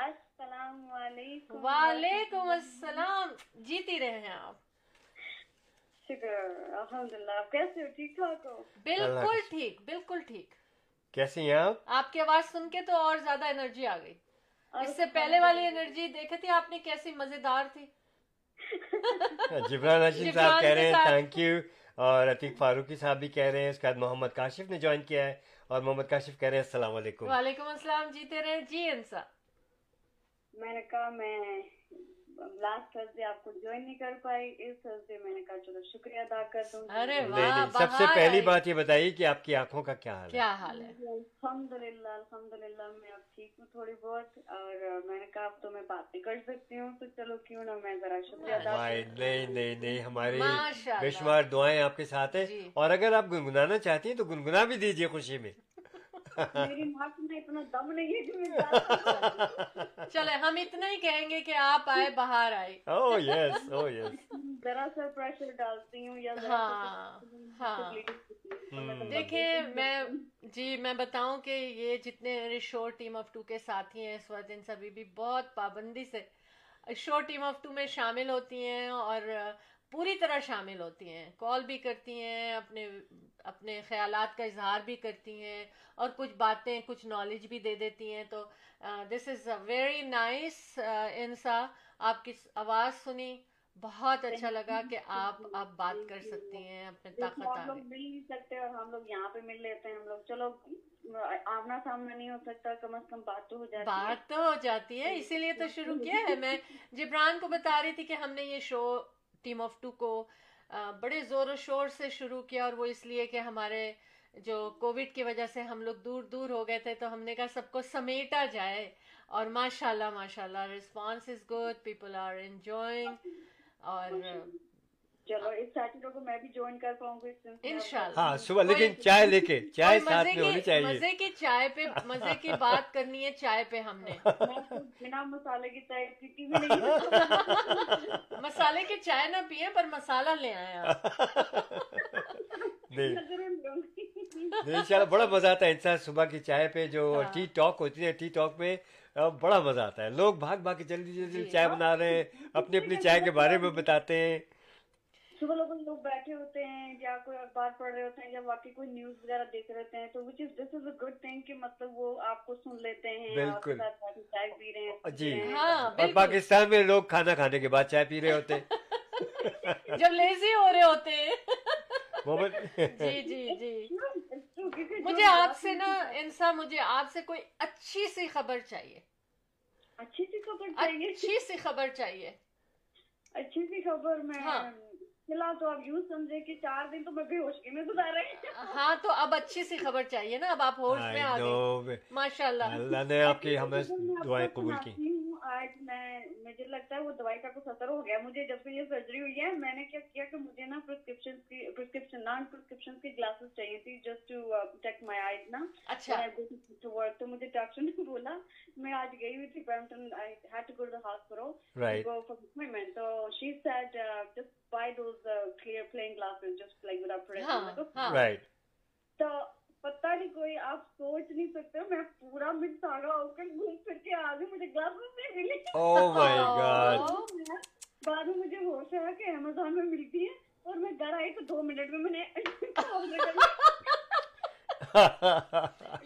السلام علیکم. وعلیکم السلام. جیتی رہے ہیں آپ. شکر الحمدللہ. آپ کیسے ہو؟ ٹھیک ٹھاک ہو؟ بالکل ٹھیک بالکل ٹھیک. کیسی ہیں آپ؟ آپ کی آواز سن کے تو اور زیادہ انرجی آ گئی. اس سے پہلے والی انرجی دیکھی تھی آپ نے کیسی مزیدار تھی. جبران ہاشم صاحب کہہ رہے ہیں تھینک یو, اور عتیق فاروقی صاحب بھی کہہ رہے ہیں. اس کے بعد محمد کاشف نے جوائن کیا ہے, اور محمد کاشف کہہ رہے ہیں السلام علیکم. وعلیکم السلام, جیتے رہے جی انسا. میں نے کہا میں لاسٹ تھرسڈے آپ کو جوائن نہیں کر پائی, اس تھرسڈے میں نے کہا چلو شکریہ ادا کر دوں. ارے واہ, سب سے پہلی بات یہ بتائیے کہ آپ کی آنکھوں کا کیا حال ہے؟ کیا حال ہے؟ الحمدللہ الحمدللہ میں اب ٹھیک ہوں تھوڑی بہت, اور میں نے کہا اب تو میں بات نہیں کر سکتی ہوں تو چلو کیوں نہ میں ذرا شکریہ ادا کروں. نہیں نہیں نہیں, ہماری بے شمار دعائیں آپ کے ساتھ ہیں, اور اگر آپ گنگنانا چاہتی ہیں تو گنگنا بھی دیجیے خوشی میں. میری ماں میں اتنا دم نہیں ہے. چلے ہم اتنا ہی کہیں گے کہ آپ آئے باہر آئے. اوہ یس اوہ یس, ذرا سا پریشر ڈالتی ہوں. ہاں ہاں دیکھیں میں جی میں بتاؤں کہ یہ جتنے میرے شو ٹیم آف ٹو کے ساتھی ہیں اس وقت, ان سبھی بھی بہت پابندی سے شو ٹیم آف ٹو میں شامل ہوتی ہیں, اور پوری طرح شامل ہوتی ہیں, کال بھی کرتی ہیں, اپنے اپنے خیالات کا اظہار بھی کرتی ہیں, اور کچھ باتیں کچھ نالج بھی دے دیتی ہیں. تو دس از اے ویری نائس انسا, آپ کی آواز سنی بہت اچھا لگا کہ آپ بات کر سکتی ہیں اپنے طاقت. ہم لوگ مل نہیں سکتے اور ہم لوگ یہاں پہ مل لیتے ہیں, ہم لوگ چلو آمنا سامنا نہیں ہو سکتا, کم از کم بات تو ہو جاتی ہے, بات تو ہو جاتی ہے, اسی لیے تو شروع کیا ہے. میں جبران کو بتا رہی تھی کہ ہم نے یہ شو ٹیم آف ٹو کو بڑے زور و شور سے شروع کیا, اور وہ اس لیے کہ ہمارے جو کووڈ کی وجہ سے ہم لوگ دور دور ہو گئے تھے, تو ہم نے کہا سب کو سمیٹا جائے, اور ماشاءاللہ ماشاءاللہ response is good, people are enjoying. اور چلو اس سیٹرڈے کو میں بھی جوائن کر پاؤں گی انشاءاللہ. ہاں صبح, لیکن چائے لے کے, چائے ساتھ میں ہونی چاہیے, مزے کی چائے پہ مزے کی بات کرنی ہے. چائے پہ ہم نے بنا مسالے کی چائے پیتی بھی نہیں, مسالے کی چائے نہ پیے پر مسالہ لے آئے انشاءاللہ. بڑا مزہ آتا ہے انسان صبح کی چائے پہ, جو ٹی ٹاک ہوتی ہے ٹی ٹاک میں بڑا مزہ آتا ہے. لوگ بھاگ بھاگ کے جلدی جلدی چائے بنا رہے ہیں, اپنی اپنی چائے کے بارے میں بتاتے ہیں. صبح لوگ بیٹھے ہوتے ہیں یا کوئی اخبار پڑھ رہے ہوتے ہیں یا واقعی کوئی نیوز وغیرہ دیکھ رہے ہیں, تو وچ از دس از اے گڈ تھنگ کہ مطلب وہ آپ کو سن لیتے ہیں. بالکل چائے پی رہے ہیں جی. اور پاکستان میں لوگ کھانا کھانے کے بعد چائے پی رہے ہوتے ہیں, جب لیزی ہو رہے ہوتے ہیں. جی جی جی, مجھے آپ سے نا انسا, مجھے آپ سے کوئی اچھی سی خبر چاہیے, اچھی سی خبر چاہیے, اچھی سی خبر چاہیے, اچھی سی خبر. میں تو آپ یوں سمجھے کہ 4 دن تو میں بے ہوشی میں گزارا ہے. ہاں تو اب اچھی سی خبر چاہیے نا, اب آپ ہوش میں آ گئے ماشاءاللہ. اللہ نے آپ کی ہمیں دعائیں قبول کی. آج میں مجھے لگتا ہے وہ دوائی کا کچھ اثر ہو گیا مجھے, جب سے یہ سرجری ہوئی ہے. میں نے کیا کیا کہ مجھے نا پرسکرپشن نان پرسکرپشن کی گلاسز چاہیے تھی, just to check my eyes نا, ٹو ورک. تو مجھے ڈاکٹر نے بولا, میں آج گئی ہوئی تھی Brampton, I had to go to the hospital for appointment. تو she said just buy those clear plain glasses just like without protection. Right, تو پتا نہیں کوئی, آپ سوچ نہیں سکتے میں پورا مٹ ساگا ہو کر گھوم پھر کے آ گئی, مجھے گلاسز نہیں ملی. Oh my God. بعد میں مجھے ہوش آیا کہ امیزون میں ملتی ہے, اور میں گھر آئی تو 2 منٹ میں نے.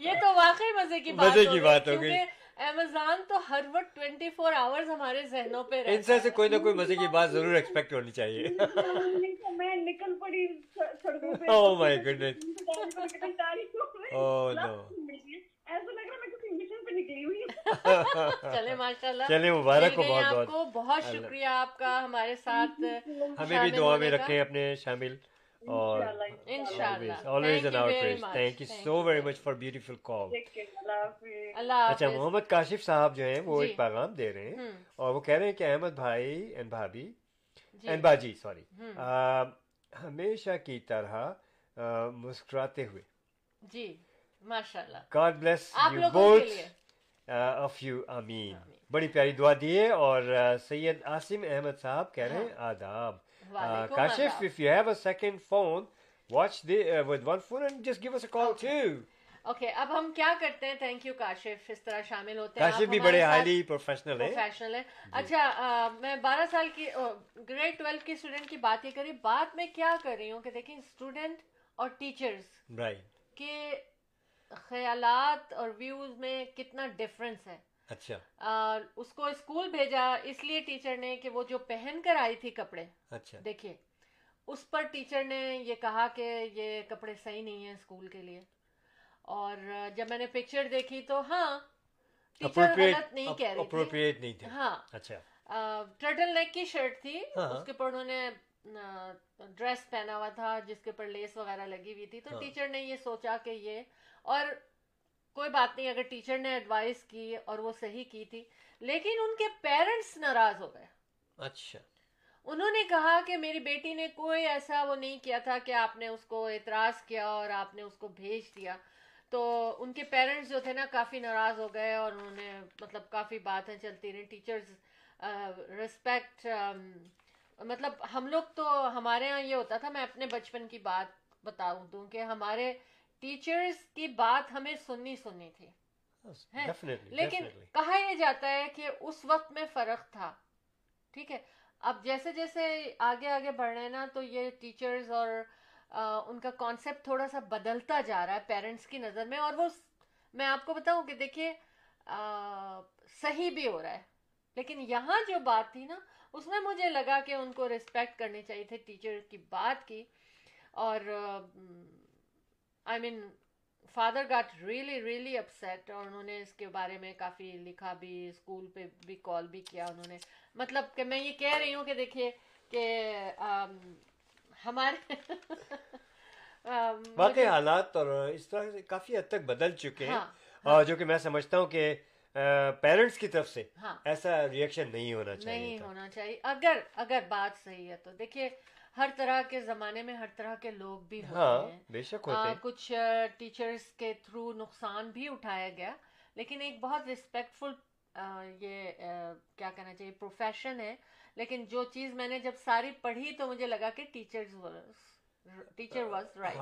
یہ تو واقعی مزے کی بات ہو گئی. امیزون تو ہر وقت 24 آورز ہمارے ذہنوں پہ رہتا ہے. انسان سے کوئی نہ کوئی مزے کی بات ضرور ایکسپیکٹ ہونی چاہیے. میں نکل پڑی سڑکوں پہ. اوہ مائی گڈنس. اوہ نو, ایسا لگ رہا ہے میں کسی مشن پہ نکلی ہوئی. چلے ماشاءاللہ, چلے مبارک ہو, بہت بہت بہت شکریہ آپ کا. ہمارے ساتھ ہمیں بھی دعا میں رکھیں اپنے شامل, اور اچھا محمد کاشف صاحب جو ہیں وہ ایک پیغام دے رہے ہیں, اور وہ کہہ رہے ہیں کہ احمد بھائی اینڈ بھابھی اینڈ باجی سوری, ہمیشہ کی طرح مسکراتے ہوئے. جی ماشاء اللہ, God bless you both of you. آمین. بڑی پیاری دعا دیے. اور سید عاصم احمد صاحب کہہ رہے ہیں آداب. Kashif, if you have a second phone, watch with one phone and just give us a call too. Okay, اب ہم کیا کرتے ہیں, thank you Kashif, اس طرح شامل ہوتے ہیں. Kashif بھی بڑے highly professional ہیں. اچھا میں 12 سال کی grade 12 کی student کی بات یہ کری, بات میں کیا کر رہی ہوں کہ دیکھیں student اور teachers کے خیالات اور views میں کتنا difference ہے. اچھا اس کو اسکول بھیجا اس لیے ٹیچر نے کہ وہ جو پہن کر آئی تھی کپڑے, اچھا دیکھیے اس پر ٹیچر نے یہ کہا کہ یہ کپڑے صحیح نہیں ہیں اسکول کے لیے, اور جب میں نے پکچر دیکھی تو ہاں ٹیچر غلط نہیں کہہ رہی تھی, ہاں اچھا ٹرٹل نیک کی شرٹ تھی, اس کے اوپر انہوں نے ڈریس پہنا ہوا تھا جس کے اوپر لیس وغیرہ لگی ہوئی تھی, تو ٹیچر نے یہ سوچا کہ یہ, اور کوئی بات نہیں اگر ٹیچر نے ایڈوائس کی اور وہ صحیح کی تھی, لیکن ان کے پیرنٹس ناراض ہو گئے. اچھا انہوں نے کہا کہ میری بیٹی نے کوئی ایسا وہ نہیں کیا تھا کہ آپ نے اس کو اعتراض کیا اور آپ نے اس کو بھیج دیا, تو ان کے پیرنٹس جو تھے نا کافی ناراض ہو گئے, اور انہوں نے مطلب کافی باتیں چلتی رہیں. ٹیچرز ریسپیکٹ مطلب ہم لوگ تو ہمارے یہاں یہ ہوتا تھا, میں اپنے بچپن کی بات بتا دوں کہ ہمارے ٹیچرز کی بات ہمیں سننی تھی, لیکن کہا یہ جاتا ہے کہ اس وقت میں فرق تھا, ٹھیک ہے. اب جیسے جیسے آگے آگے بڑھ رہے نا تو یہ ٹیچرز اور ان کا کانسیپٹ تھوڑا سا بدلتا جا رہا ہے پیرنٹس کی نظر میں, اور وہ میں آپ کو بتاؤں کہ دیکھیے صحیح بھی ہو رہا ہے, لیکن یہاں جو بات تھی نا اس میں مجھے لگا کہ ان کو ریسپیکٹ کرنی چاہیے تھی ٹیچر کی بات کی, اور I mean father got really upset, اور انہوں نے اس کے بارے میں کافی لکھا بھی, اسکول پہ بھی کال بھی کیا انہوں نے. مطلب کہ میں یہ کہہ رہی ہوں کہ دیکھیے کہ ہمارے واقعی حالات اور اس طرح سے کافی حد تک بدل چکے ہیں, اور جو کہ میں سمجھتا ہوں کہ پیرنٹس کی طرف سے ایسا ریئیکشن نہیں ہونا چاہیے. اگر بات صحیح ہے تو دیکھیے ہر طرح کے زمانے میں ہر طرح کے لوگ بھی ہوتے ہیں, بے شک ہوتے ہیں, کچھ ٹیچرز کے تھرو نقصان بھی اٹھایا گیا, لیکن ایک بہت رسپیکٹ فل یہ کیا کہنا چاہیے پروفیشن ہے. لیکن جو چیز میں نے جب ساری پڑھی تو مجھے لگا کہ ٹیچر واز رائٹ.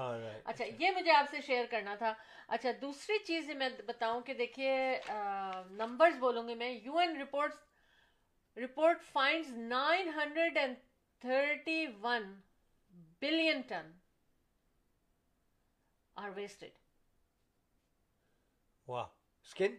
اچھا یہ مجھے آپ سے شیئر کرنا تھا. اچھا دوسری چیز میں بتاؤں کہ دیکھیے نمبرز بولوں گی میں, U N report finds 931 billion ton are wasted. Wow. Skin?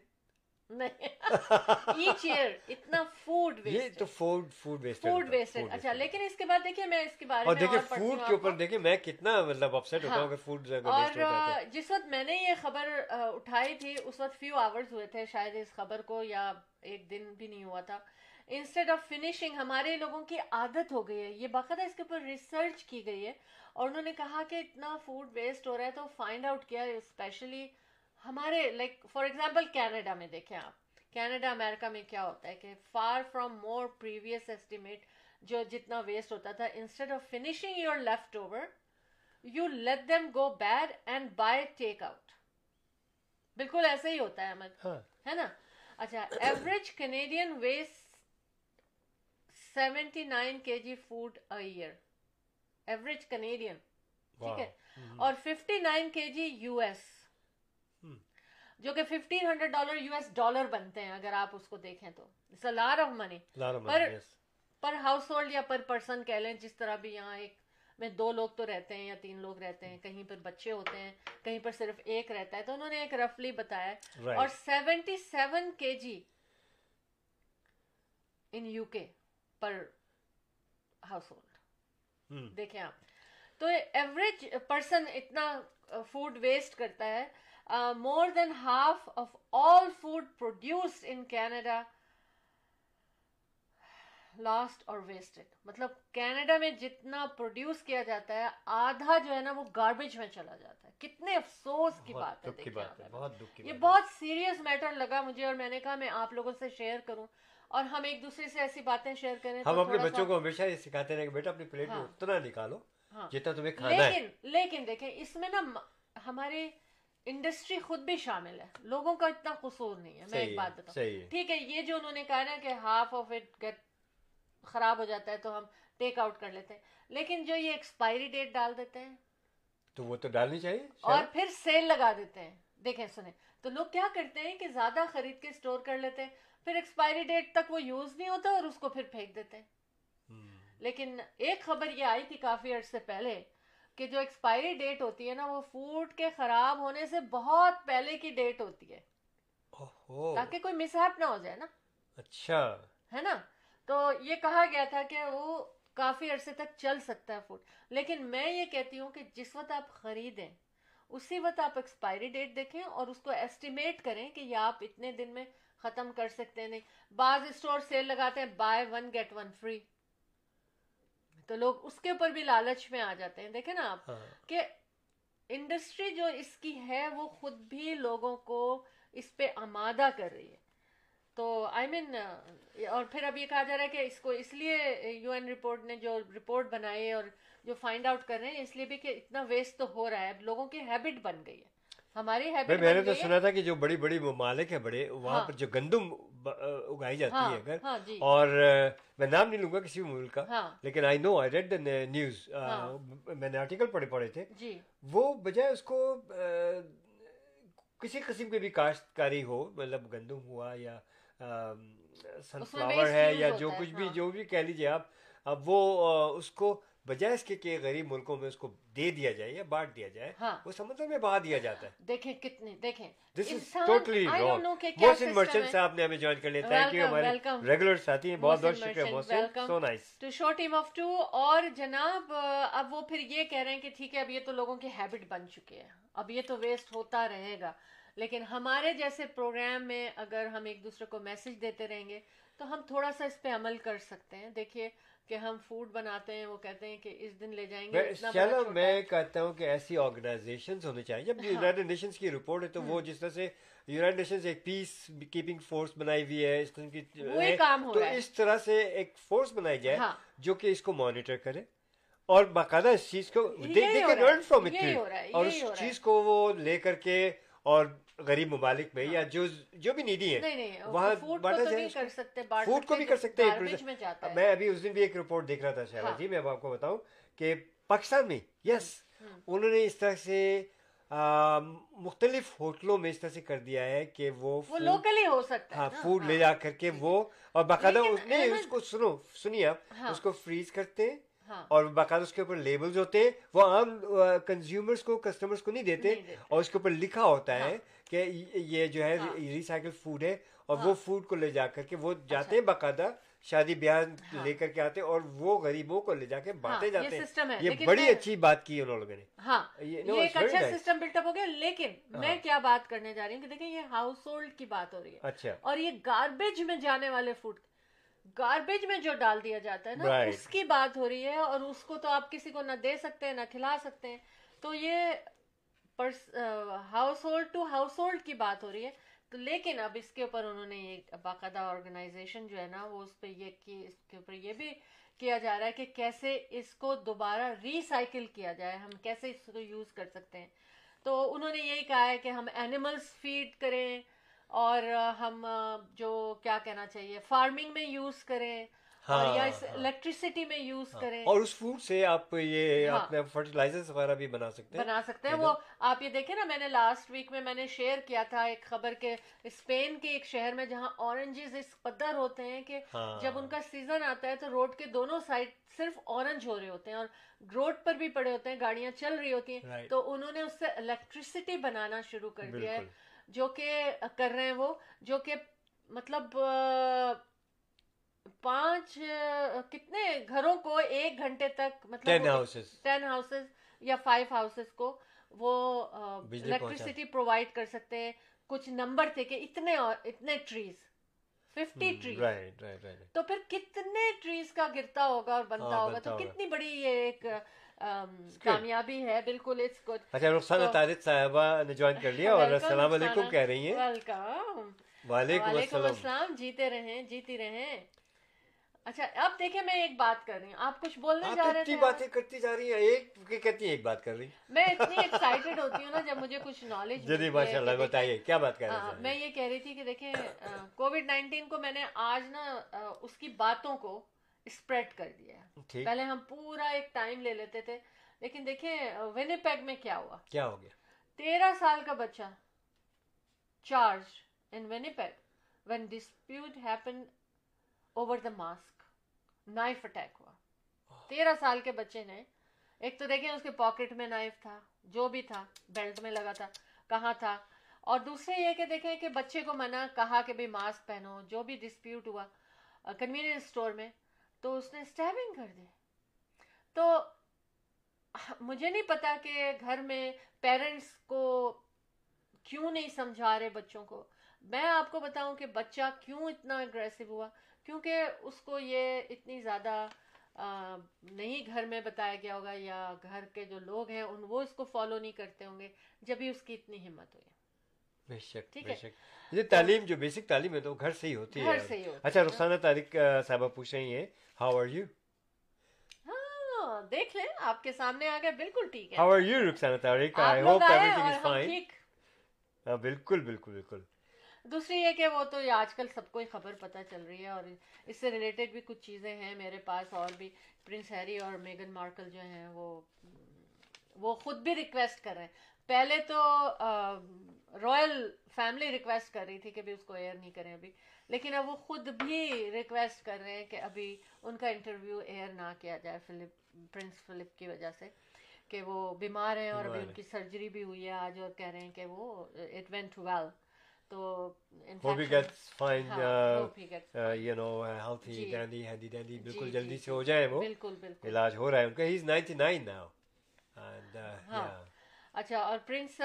Each year, اتنا food wasted. یہ تو food wasted. اچھا لیکن اس کے بعد دیکھیے میں اس کے بارے میں اور فوڈ کے اوپر دیکھیں میں کتنا مطلب اپسیٹ ہوتا ہوں کہ فوڈ ویسٹ ہوتا ہے. اور جس وقت میں نے یہ خبر اٹھائی تھی اس وقت فیو آورز ہوئے تھے شاید اس خبر کو, یا ایک دن بھی نہیں ہوا تھا. انسٹیڈ آف فنشنگ ہمارے لوگوں کی عادت ہو گئی ہے, یہ باقاعدہ اس کے اوپر ریسرچ کی گئی ہے, اور انہوں نے کہا کہ اتنا فوڈ ویسٹ ہو رہا ہے تو فائنڈ آؤٹ کیا اسپیشلی ہمارے لائک فار ایگزامپل کینیڈا میں دیکھیں آپ, کینیڈا امریکہ میں کیا ہوتا ہے کہ for from more previous estimate جو جتنا ویسٹ ہوتا تھا, instead of finishing your left over you let them go bad and buy take out. بالکل ایسا ہی ہوتا ہے احمد, ہے نا. اچھا average Canadian waste 79 kg food a year, average Canadian, ٹھیک ہے, اور 59 kg US, جو کہ $1,500 US ڈالر بنتے ہیں اگر آپ اس کو دیکھیں تو, it's a lot of money, per household یا پر پرسن کہہ لیں, جس طرح بھی یہاں ایک میں دو لوگ تو رہتے ہیں یا تین لوگ رہتے ہیں, کہیں پر بچے ہوتے ہیں, کہیں پر صرف ایک رہتا ہے, تو انہوں نے ایک رفلی بتایا. اور 77 kg in UK per household, دیکھیں آپ تو ایوریج پرسن اتنا فوڈ ویسٹ کرتا ہے. More than half of all food produced in Canada lost اور ویسٹڈ, مطلب کینیڈا میں جتنا پروڈیوس کیا جاتا ہے آدھا جو ہے نا وہ گاربیج میں چلا جاتا ہے. کتنے افسوس کی بات ہے, یہ بہت سیریس میٹر لگا مجھے, اور میں نے کہا میں آپ لوگوں سے شیئر کروں, اور ہم ایک دوسرے سے ایسی باتیں شیئر کریں. ہم اپنے بچوں کو ہمیشہ یہ سکھاتے رہے کہ بیٹا اپنی پلیٹ میں اتنا نکالو جتنا تمہیں کھانا ہے. لیکن دیکھیں اس میں نا ہماری انڈسٹری خود بھی شامل ہے, لوگوں کا اتنا قصور نہیں ہے. میں ایک بات بتاؤں, ٹھیک ہے, یہ جو انہوں نے کہا نا کہ ہاف آف اٹ گیٹ خراب ہو جاتا ہے تو ہم ٹیک آؤٹ کر لیتے ہیں, لیکن جو یہ ایکسپائری ڈیٹ ڈال دیتے ہیں تو وہ تو ڈالنی چاہیے, اور پھر سیل لگا دیتے ہیں. دیکھیں سنیں تو لوگ کیا کرتے ہیں کہ زیادہ خرید کے اسٹور کر لیتے ہیں, پھر ایکسپائری ڈیٹ تک وہ یوز نہیں ہوتا اور اس کو پھر پھینک دیتے ہیں. لیکن ایک خبر یہ آئی تھی کافی عرصے پہلے کہ جو ایکسپائری ڈیٹ ہوتی ہے نا وہ فوڈ کے خراب ہونے سے بہت پہلے کی ڈیٹ ہوتی ہے. تاکہ کوئی مس ہیپ نہ ہو جائے نا. اچھا ہے نا. تو یہ کہا گیا تھا کہ وہ کافی عرصے تک چل سکتا ہے فوڈ, لیکن میں یہ کہتی ہوں کہ جس وقت آپ خریدیں اسی وقت آپ ایکسپائری ڈیٹ دیکھیں اور اس کو ایسٹیمیٹ کریں کہ یہ آپ اتنے دن میں ختم کر سکتے ہیں نہیں. بعض اسٹور سیل لگاتے ہیں buy one get one free, تو لوگ اس کے اوپر بھی لالچ میں آ جاتے ہیں. دیکھیں نا آپ کہ انڈسٹری جو اس کی ہے وہ خود بھی لوگوں کو اس پہ آمادہ کر رہی ہے. تو آئی مین اور پھر اب یہ کہا جا رہا ہے کہ اس کو اس لیے یو این رپورٹ نے جو رپورٹ بنائی ہے اور جو فائنڈ آؤٹ کر رہے ہیں اس لیے بھی کہ اتنا ویسٹ تو ہو رہا ہے, اب لوگوں کی ہیبٹ بن گئی ہے. ہماری ہیبٹ میں نے تو سنا تھا کہ جو بڑی بڑی ممالک ہیں بڑے, وہاں پر جو گندم اگائی جاتی ہے اگر, اور میں نام نہیں لوں گا کسی بھی ملک کا, لیکن آئی نو آئی ریڈ دا نیوز, میں نے آرٹیکل پڑھے تھے, وہ بجائے اس کو کسی قسم کی بھی کاشتکاری ہو, مطلب گندم ہوا یا سن فلاور ہے یا جو کچھ بھی جو بھی کہہ لیجیے آپ, اب وہ اس کو بجائے اس کے کہ غریب ملکوں میں اس کو دے دیا جائے یا بانٹ دیا جائے, وہ سمندر میں بہا دیا جاتا ہے. دیکھیں کتنے, دیکھیں this is totally wrong. Mohsin Merchant صاحب نے ہمیں جوائن کر لیا, تھینک یو, ہمارے ریگولر ساتھی ہیں, بہت بہت شکریہ Mohsin, so nice to show team of two. اور جناب اب وہ پھر یہ کہہ رہے ہیں کہ ٹھیک ہے اب یہ تو لوگوں کی ہیبٹ بن چکی ہے, اب یہ تو ویسٹ ہوتا رہے گا, لیکن ہمارے جیسے پروگرام میں اگر ہم ایک دوسرے کو میسج دیتے رہیں گے تو ہم تھوڑا سا اس پہ عمل کر سکتے ہیں. دیکھیے کہ ہم فوڈ بناتے ہیں, وہ کہتے ہیں کہ اس دن لے جائیں گے. چلو میں کہتا ہوں کہ ایسی آرگنائزیشنز ہونے چاہیے, جب یونائٹیڈ نیشنز کی رپورٹ ہے تو وہ جس طرح سے یونائٹیڈ نیشنز ایک پیس کیپنگ فورس بنائی ہوئی ہے, اس قسم کی تو اس طرح سے ایک فورس بنائی جائے جو کہ اس کو مانیٹر کرے اور باقاعدہ اس چیز کو لرن فرام اٹ, اور اس چیز کو وہ لے کر کے اور غریب ممالک میں یا جو بھی نیڈی ہے وہاں بانٹا جائے. فوڈ کو بھی کر سکتے ہیں. میں ابھی اس دن بھی ایک رپورٹ دیکھ رہا تھا شائلہ جی, میں اب آپ کو بتاؤں کہ پاکستان میں یس انہوں نے اس طرح سے مختلف ہوٹلوں میں اس طرح سے کر دیا ہے کہ وہ لوکلی ہو سکتا ہے, ہاں فوڈ لے جا کر کے وہ, اور باقاعدہ اس کو سنو سنیے آپ, اس کو فریز کرتے ہیں اور باقاعدہ اس کے اوپر لیبلز ہوتے ہیں, وہ عام کنزیومرز کو کسٹمرز کو نہیں دیتے, اور اس کے اوپر لکھا ہوتا ہے کہ یہ جو ہے ریسائیکل فوڈ ہے, اور وہ فوڈ کو لے جا کر کے وہ جاتے ہیں باقاعدہ شادی بیاہ لے کر کے آتے اور وہ غریبوں کو لے جا کے بانٹے جاتے ہیں. یہ بڑی اچھی بات کی ان لوگوں نے, ہاں یہ ایک اچھا سسٹم بلٹ اپ ہو گیا. لیکن میں کیا بات کرنے جا رہی ہوں کہ دیکھیں یہ ہاؤس ہولڈ کی بات ہو رہی ہے, اچھا اور یہ گاربیج میں جانے والے فوڈ, گاربیج میں جو ڈال دیا جاتا ہے نا اس کی بات ہو رہی ہے, اور اس کو تو آپ کسی کو نہ دے سکتے ہیں نہ کھلا سکتے ہیں, تو یہ household to household کی بات ہو رہی ہے. تو لیکن اب اس کے اوپر انہوں نے یہ باقاعدہ آرگنائزیشن جو ہے نا وہ اس پہ یہ کی, اس کے اوپر یہ بھی کیا جا رہا ہے کہ کیسے اس کو دوبارہ ریسائیکل کیا جائے, ہم کیسے اس کو یوز کر سکتے ہیں. تو انہوں نے یہی کہا ہے کہ ہم اینیملس فیڈ کریں, اور ہم جو کیا کہنا چاہیے فارمنگ میں یوز کریں, اور یا اس الیکٹریسٹی میں یوز کریں, اور اس فوڈ سے آپ یہ اپنے فرٹیلائزرز وغیرہ بھی بنا سکتے ہیں, بنا سکتے ہیں. وہ آپ یہ دیکھیں نا, میں نے لاسٹ ویک میں نے شیئر کیا تھا ایک خبر کہ اسپین کے ایک شہر میں جہاں اورنجز اس قدر ہوتے ہیں کہ جب ان کا سیزن آتا ہے تو روڈ کے دونوں سائڈ صرف اورنج ہو رہے ہوتے ہیں, اور روڈ پر بھی پڑے ہوتے ہیں, گاڑیاں چل رہی ہوتی ہیں, تو انہوں نے اس سے الیکٹریسٹی بنانا شروع کر دیا ہے, جو کہ کر رہے ہیں وہ, جو کہ مطلب 5 کتنے گھروں کو 1 گھنٹے تک, مطلب 10 ہاؤسز یا 5 ہاؤسز کو وہ الیکٹریسٹی پرووائڈ کر سکتے ہیں. کچھ نمبر تھے کہ اتنے ٹریز, 50 ٹریز, تو پھر کتنے ٹریز کا گرتا ہوگا اور بنتا ہوگا, تو کتنی بڑی یہ ایک کامیابی ہے. بالکل اٹس گڈ. اچھا رخسانہ طارق صاحبہ نے جوائن کر لیا اور السلام علیکم کہہ رہی ہیں. ویلکم, وعلیکم السلام, جیتے رہیں جیتی رہیں. اچھا اب دیکھیں میں ایک بات کر رہی ہوں, آپ کچھ بولنے جا رہے تھے, باتیں کرتی جا رہی ہیں, ایک کہتی ہیں ایک بات کر رہی ہوں. میں اتنی ایکسائٹیڈ ہوتی ہوں نا جب مجھے کچھ نالج. جی ماشاء اللہ, بتائیے کیا بات کر رہے ہیں. میں یہ کہہ رہی تھی کہ دیکھیں کووڈ-19 کو میں نے آج نا اس کی باتوں کو اسپریڈ کر دیا. پہلے ہم پورا ایک ٹائم لے لیتے تھے, لیکن دیکھیں ونیپیگ میں کیا ہوا, کیا ہو گیا. 13 سال کا بچہ charge in Winnipeg when dispute happen over the mask. Knife attack ہوا, 13 سال کے بچے نے, ایک تو دیکھیں اس کے پاکٹ میں نائف تھا, جو بھی تھا بیلٹ میں لگا تھا, کہاں تھا, اور دوسرے یہ کہ دیکھیں کہ بچے کو منع کہا کہ بھائی ماسک پہنو، جو بھی ڈسپیوٹ ہوا کنوینئنس اسٹور میں، تو اس نے اسٹیبنگ کر دی. تو مجھے نہیں پتا کہ گھر میں پیرنٹس کو کیوں نہیں سمجھا رہے بچوں کو. میں آپ کو بتاؤں کہ بچہ کیوں اتنا اگریسو ہوا، کیونکہ اس کو یہ اتنی زیادہ نہیں گھر میں بتایا گیا ہوگا، یا گھر کے جو لوگ ہیں ان وہ اس کو فالو نہیں کرتے ہوں گے، جب ہی اس کی اتنی ہمت ہوئی. بے شک ٹھیک ہے، یہ تعلیم جو بیسک تعلیم ہے تو گھر سے ہی ہوتی ہے. اچھا رخسانہ طارق صاحبہ پوچھ رہی ہیں ہاؤ آر یو. ہاں دیکھ لیں آپ کے سامنے آ گئے، بالکل ٹھیک ہے. How are you Rukhsana Tariq, I hope everything is fine. بالکل بالکل بالکل. دوسری یہ کہ وہ تو آج کل سب کو ہی خبر پتہ چل رہی ہے، اور اس سے ریلیٹڈ بھی کچھ چیزیں ہیں میرے پاس. اور بھی پرنس ہیری اور میگن مارکل جو ہیں وہ خود بھی ریکویسٹ کر رہے ہیں. پہلے تو رائل فیملی ریکویسٹ کر رہی تھی کہ بھی اس کو ایئر نہیں کریں ابھی، لیکن اب وہ خود بھی ریکویسٹ کر رہے ہیں کہ ابھی ان کا انٹرویو ایئر نہ کیا جائے پرنس فلپ کی وجہ سے، کہ وہ بیمار ہیں اور ابھی ان کی سرجری بھی ہوئی ہے آج، اور کہہ رہے ہیں کہ وہ اٹ وینٹ ویل. تو بالکل جلدی سے ہو جائے، وہ علاج ہو رہا ہے ان کا. He is 99 now. اچھا اور پرنس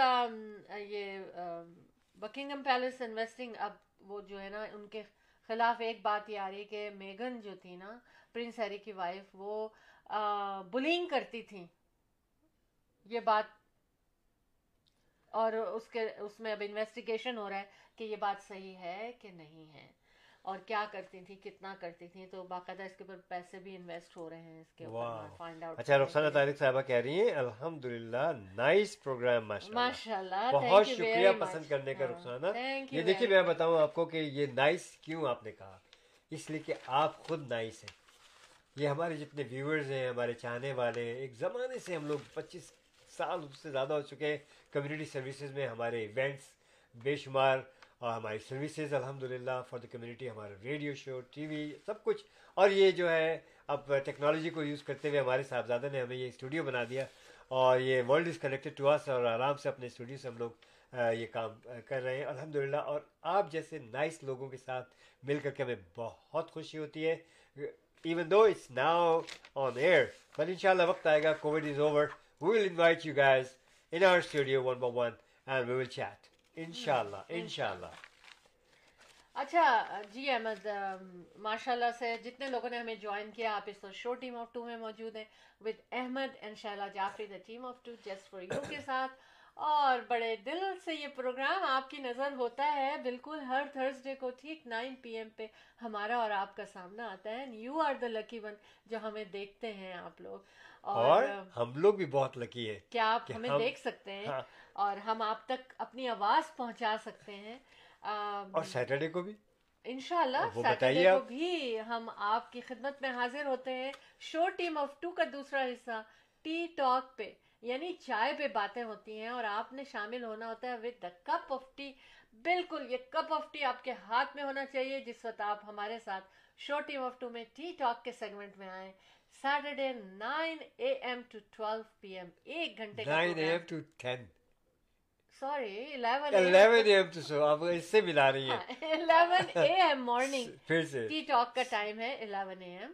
یہ بکنگم پیلس انویسٹنگ، اب وہ جو ہے نا ان کے خلاف ایک بات یہ آ رہی ہے کہ میگن جو تھی نا پرنس ہیری کی وائف، وہ بلینگ کرتی تھی یہ بات، اور اس میں اب انویسٹیگیشن ہو رہا ہے کہ یہ بات صحیح ہے کہ نہیں ہے، اور کیا کرتی تھی کتنا کرتی تھی. تو باقاعدہ اس کے اوپر پیسے بھی انویسٹ ہو رہے ہیں اس کے اوپر، فائنڈ آؤٹ. اچھا رخسانہ طارق صاحبہ کہہ رہی ہیں الحمدللہ نائس پروگرام، ماشاء اللہ بہت شکریہ پسند کرنے کا رخسانہ. یہ دیکھیے میں بتاؤں آپ کو کہ یہ نائس کیوں آپ نے کہا، اس لیے کہ آپ خود نائس ہیں. یہ ہمارے جتنے ویورز ہیں، ہمارے چاہنے والے ہیں، ایک زمانے سے ہم لوگ 25 سال اس سے زیادہ ہو چکے ہیں کمیونٹی سروسز میں، ہمارے ایونٹس بے شمار اور ہماری سروسز الحمدللہ فار دی کمیونٹی، ہمارا ریڈیو شو، ٹی وی، سب کچھ. اور یہ جو ہے اب ٹیکنالوجی کو یوز کرتے ہوئے ہمارے صاحبزادہ نے ہمیں یہ اسٹوڈیو بنا دیا، اور یہ world is connected to us, اور آرام سے اپنے اسٹوڈیو سے ہم لوگ یہ کام کر رہے ہیں الحمدللہ. اور آپ جیسے نائس لوگوں کے ساتھ مل کر کے ہمیں بہت خوشی ہوتی ہے، even though it's now on air, پر ان شاء اللہ وقت آئے گا، Covid is over, we will invite you guys in our studio one by one and we will chat inshallah inshallah. اچھا جی احمد ماشاء اللہ سے جتنے لوگوں نے ہمیں جوائن کیا، آپ اس شو ٹیم آف ٹو میں موجود ہیں with Ahmad and Shaila Jafri the team of to just for you کے ساتھ، اور بڑے دل سے یہ پروگرام آپ کی نظر ہوتا ہے بالکل ہر تھرسڈے کو ٹھیک 9 PM پہ ہمارا اور آپ کا سامنا آتا ہے. You are the lucky one جو ہمیں دیکھتے ہیں آپ لوگ، اور ہم لوگ بھی بہت لکی ہے کیا آپ ہمیں دیکھ سکتے ہیں اور ہم آپ تک اپنی آواز پہنچا سکتے ہیں. اور سیٹرڈے کو بھی انشاءاللہ سیٹرڈے کو بھی ہم آپ کی خدمت میں حاضر ہوتے ہیں. شو ٹیم آف ٹو کا دوسرا حصہ ٹی ٹاک پہ، یعنی چائے پہ باتیں ہوتی ہیں اور آپ نے شامل ہونا ہوتا ہے with the cup of tea. بالکل یہ کپ آف ٹی آپ کے ہاتھ میں ہونا چاہیے جس وقت آپ ہمارے ساتھ شو ٹیم آف ٹو میں ٹی ٹاک کے سیگمنٹ میں آئیں. سیٹرڈے 9 AM to 12 PM، 1 گھنٹے کا پروگرام. 9 AM to 10 سوری 11 AM تو سو آپ اس سے ملا رہی ہیں. 11 AM مارننگ پھر سے ٹی ٹاک کا ٹائم ہے، 11 AM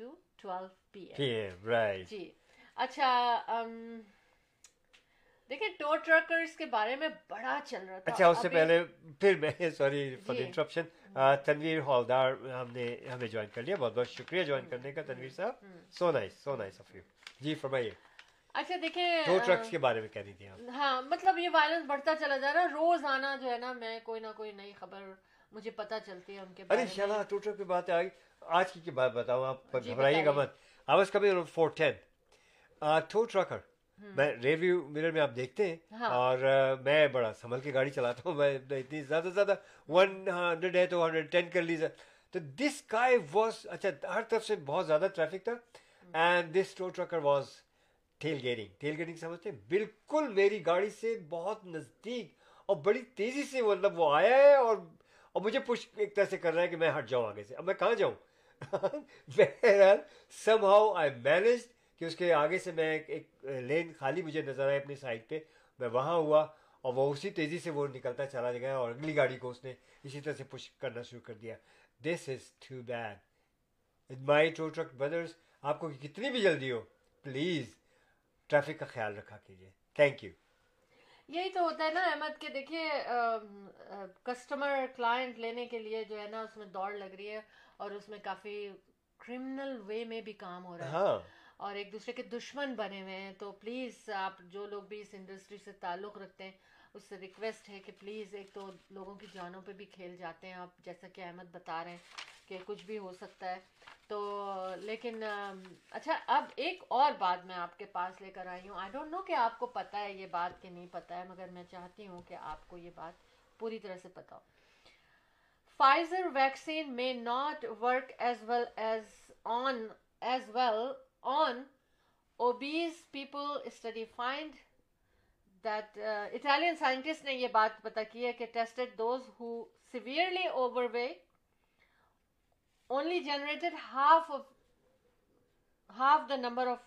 to 12 PM رائٹ جی. اچھا دیکھیں ٹو ٹرکرز کے بارے میں بڑا چل رہا تھا. اچھا اس سے پہلے پھر میں سوری فار انٹرپشن، تنویر ہولدار ہمیں جوائن کر لیا، بہت بہت شکریہ جوائن کرنے کا تنویر صاحب، سو نائس آف یو. جی فرمائیے. اچھا دیکھیں ٹو ٹرکس کے بارے میں کہہ رہی تھی آپ. ہاں مطلب یہ وائلنس بڑھتا چلا جا رہا ہے، روزانہ جو ہے نا میں کوئی نہ کوئی نئی خبر مجھے پتہ چلتی ہے ان کے بارے میں. ان شاء اللہ ٹو ٹرک کی بات آئی، آج کی بات بتاؤں آپ، گھبرائیے گا مت. آواز کبھی 410 ٹو ٹرکر میں ریویو میرر میں آپ دیکھتے ہیں، اور میں بڑا سنبھل کے گاڑی چلاتا ہوں، میں اتنی زیادہ 100 ہے تو 110 کر لی. تو دس گائے واز، اچھا ہر طرف سے بہت زیادہ ٹریفک تھا، and this to trucker was tell getting سمجھتے ہیں، بالکل میری گاڑی سے بہت نزدیک اور بڑی تیزی سے مطلب وہ آیا ہے اور مجھے پش ایک طرح سے کر رہا ہے کہ میں ہٹ جاؤں آگے سے. اب میں کہاں جاؤں؟ بہرحال سم ہاؤ آئی مینیجڈ کہ اس کے آگے سے میں ایک لین خالی مجھے نظر آئی اپنی سائڈ پہ، میں وہاں ہوا اور وہ اسی تیزی سے وہ نکلتا چلا گیا اور اگلی گاڑی کو اس نے اسی طرح سے پش کرنا شروع کر دیا. This is too bad my to truck brothers. آپ کو کتنی بھی جلدی ہو پلیز ٹریفک کا خیال رکھا کیجیے. Thank you. یہی تو ہوتا ہے نا احمد کہ دیکھیے کسٹمر کلائنٹ لینے کے لیے جو ہے نا اس میں دوڑ لگ رہی ہے اور اس میں کافی کرمنل وے میں بھی کام ہو رہا ہے اور ایک دوسرے کے دشمن بنے ہوئے ہیں. تو پلیز آپ جو لوگ بھی اس انڈسٹری سے تعلق رکھتے ہیں اس سے ریکویسٹ ہے کہ پلیز ایک تو لوگوں کی جانوں پہ بھی کھیل جاتے ہیں آپ جیسا کہ احمد بتا رہے ہیں کہ کچھ بھی ہو سکتا ہے. تو لیکن اچھا اب ایک اور بات میں آپ کے پاس لے کر آئی ہوں. آئی ڈونٹ نو کہ آپ کو پتہ ہے یہ بات کہ نہیں پتہ ہے مگر میں چاہتی ہوں کہ آپ کو یہ بات پوری طرح سے پتہ ہو. فائزر ویکسین میں not work as well on obese people. Study find that Italian scientists نے یہ بات پتا کی ہے کہ tested those who severely overweight only generated half the number of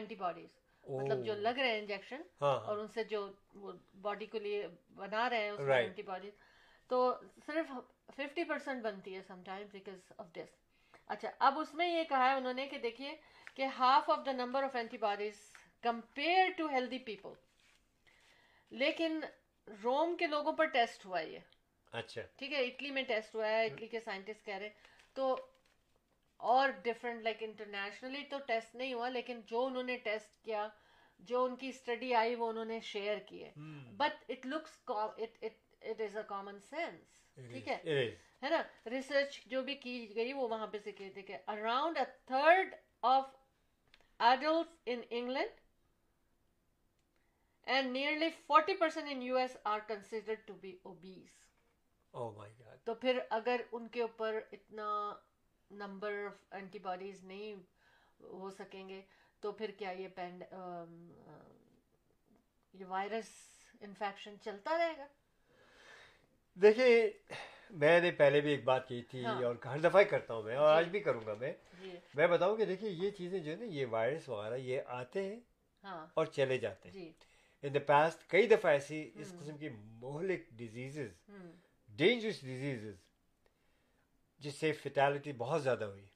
antibodies. مطلب جو لگ رہے ہیں انجیکشن اور ان سے جو باڈی کو لیے بنا رہے ہیں اس میں اینٹی باڈیز تو صرف 50% بنتی ہے sometimes because of this. اچھا اب اس میں یہ کہا ہے انہوں نے کہ دیکھیے کہ half of the number of antibodies compare to healthy people. لیکن روم کے لوگوں پر ٹیسٹ ہوا یہ. اچھا ٹھیک ہے اٹلی میں ٹیسٹ ہوا ہے اٹلی کے سائنٹسٹ کہہ رہے تو اور ڈفرینٹ لائک انٹرنیشنلی تو ٹیسٹ نہیں ہوا لیکن جو انہوں نے ٹیسٹ کیا جو ان کی اسٹڈی آئی وہ انہوں نے شیئر کی ہے. But it looks it is a common sense ٹھیک ہے نا. ریسرچ جو بھی کی گئی وہ وہاں پہ سے کہتے کہ around a third of adults in England and nearly 40% in U S are considered to be obese. Oh my God. تو پھر اگر ان کے اوپر اتنا نمبر آف اینٹی باڈیز نہیں ہو سکیں گے تو پھر کیا یہ وائرس انفیکشن چلتا رہے گا؟ دیکھیے میں نے پہلے بھی ایک بات کی تھی اور ہر دفعہ کرتا ہوں میں اور آج بھی کروں گا. میں بتاؤں کہ دیکھیے یہ چیزیں جو ہے نا یہ وائرس وغیرہ یہ آتے ہیں اور چلے جاتے ہیں. ان دا پاسٹ کئی دفعہ ایسی اس قسم کی مہلک ڈیزیزز ڈینجرس ڈیزیزز جس سے فیٹیلٹی بہت زیادہ ہوئی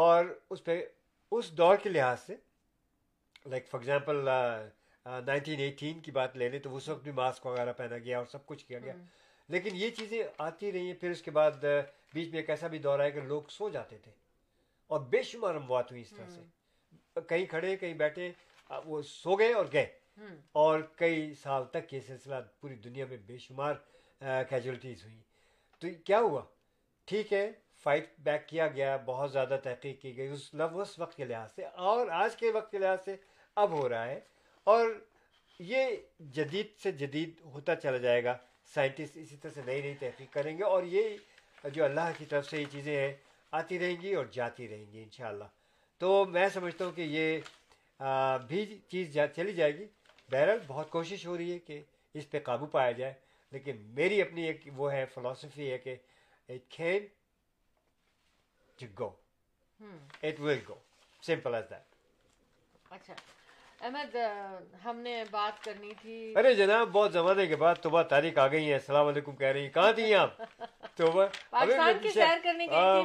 اور اس پہ اس دور کے لحاظ سے لائک فار ایگزامپل 1918 کی بات لے لیں تو اس وقت بھی ماسک وغیرہ پہنا گیا اور سب کچھ کیا گیا لیکن یہ چیزیں آتی رہی ہیں. پھر اس کے بعد بیچ میں ایک ایسا بھی دور آیا کہ لوگ سو جاتے تھے اور بے شمار اموات ہوئی اس طرح سے. کہیں کھڑے کہیں بیٹھے وہ سو گئے اور گئے اور کئی سال تک یہ سلسلہ پوری دنیا میں بے شمار کیجویلٹیز ہوئیں. تو کیا ہوا ٹھیک ہے فائٹ بیک کیا گیا بہت زیادہ تحقیق کی گئی اس وقت کے لحاظ سے اور آج کے وقت کے لحاظ سے اب ہو رہا ہے اور یہ جدید سے جدید ہوتا چلا جائے گا. سائنٹسٹ اسی طرح سے نئی نئی تحقیق کریں گے اور یہ جو اللہ کی طرف سے یہ چیزیں ہیں آتی رہیں گی اور جاتی رہیں گی انشاءاللہ. تو میں سمجھتا ہوں کہ یہ بھی چیز چلی جائے گی. بہرحال بہت کوشش ہو رہی ہے کہ اس پہ قابو پایا جائے لیکن میری اپنی ایک وہ ہے فلاسفی ہے کہ it can to go it will go simple as that. اچھا احمد ہم نے بات کرنی تھی. ارے جناب بہت زمانے کے بعد توبہ تاریخ آ گئی ہے. السلام علیکم کہہ رہی ہیں کہاں تھی آپ توبہ؟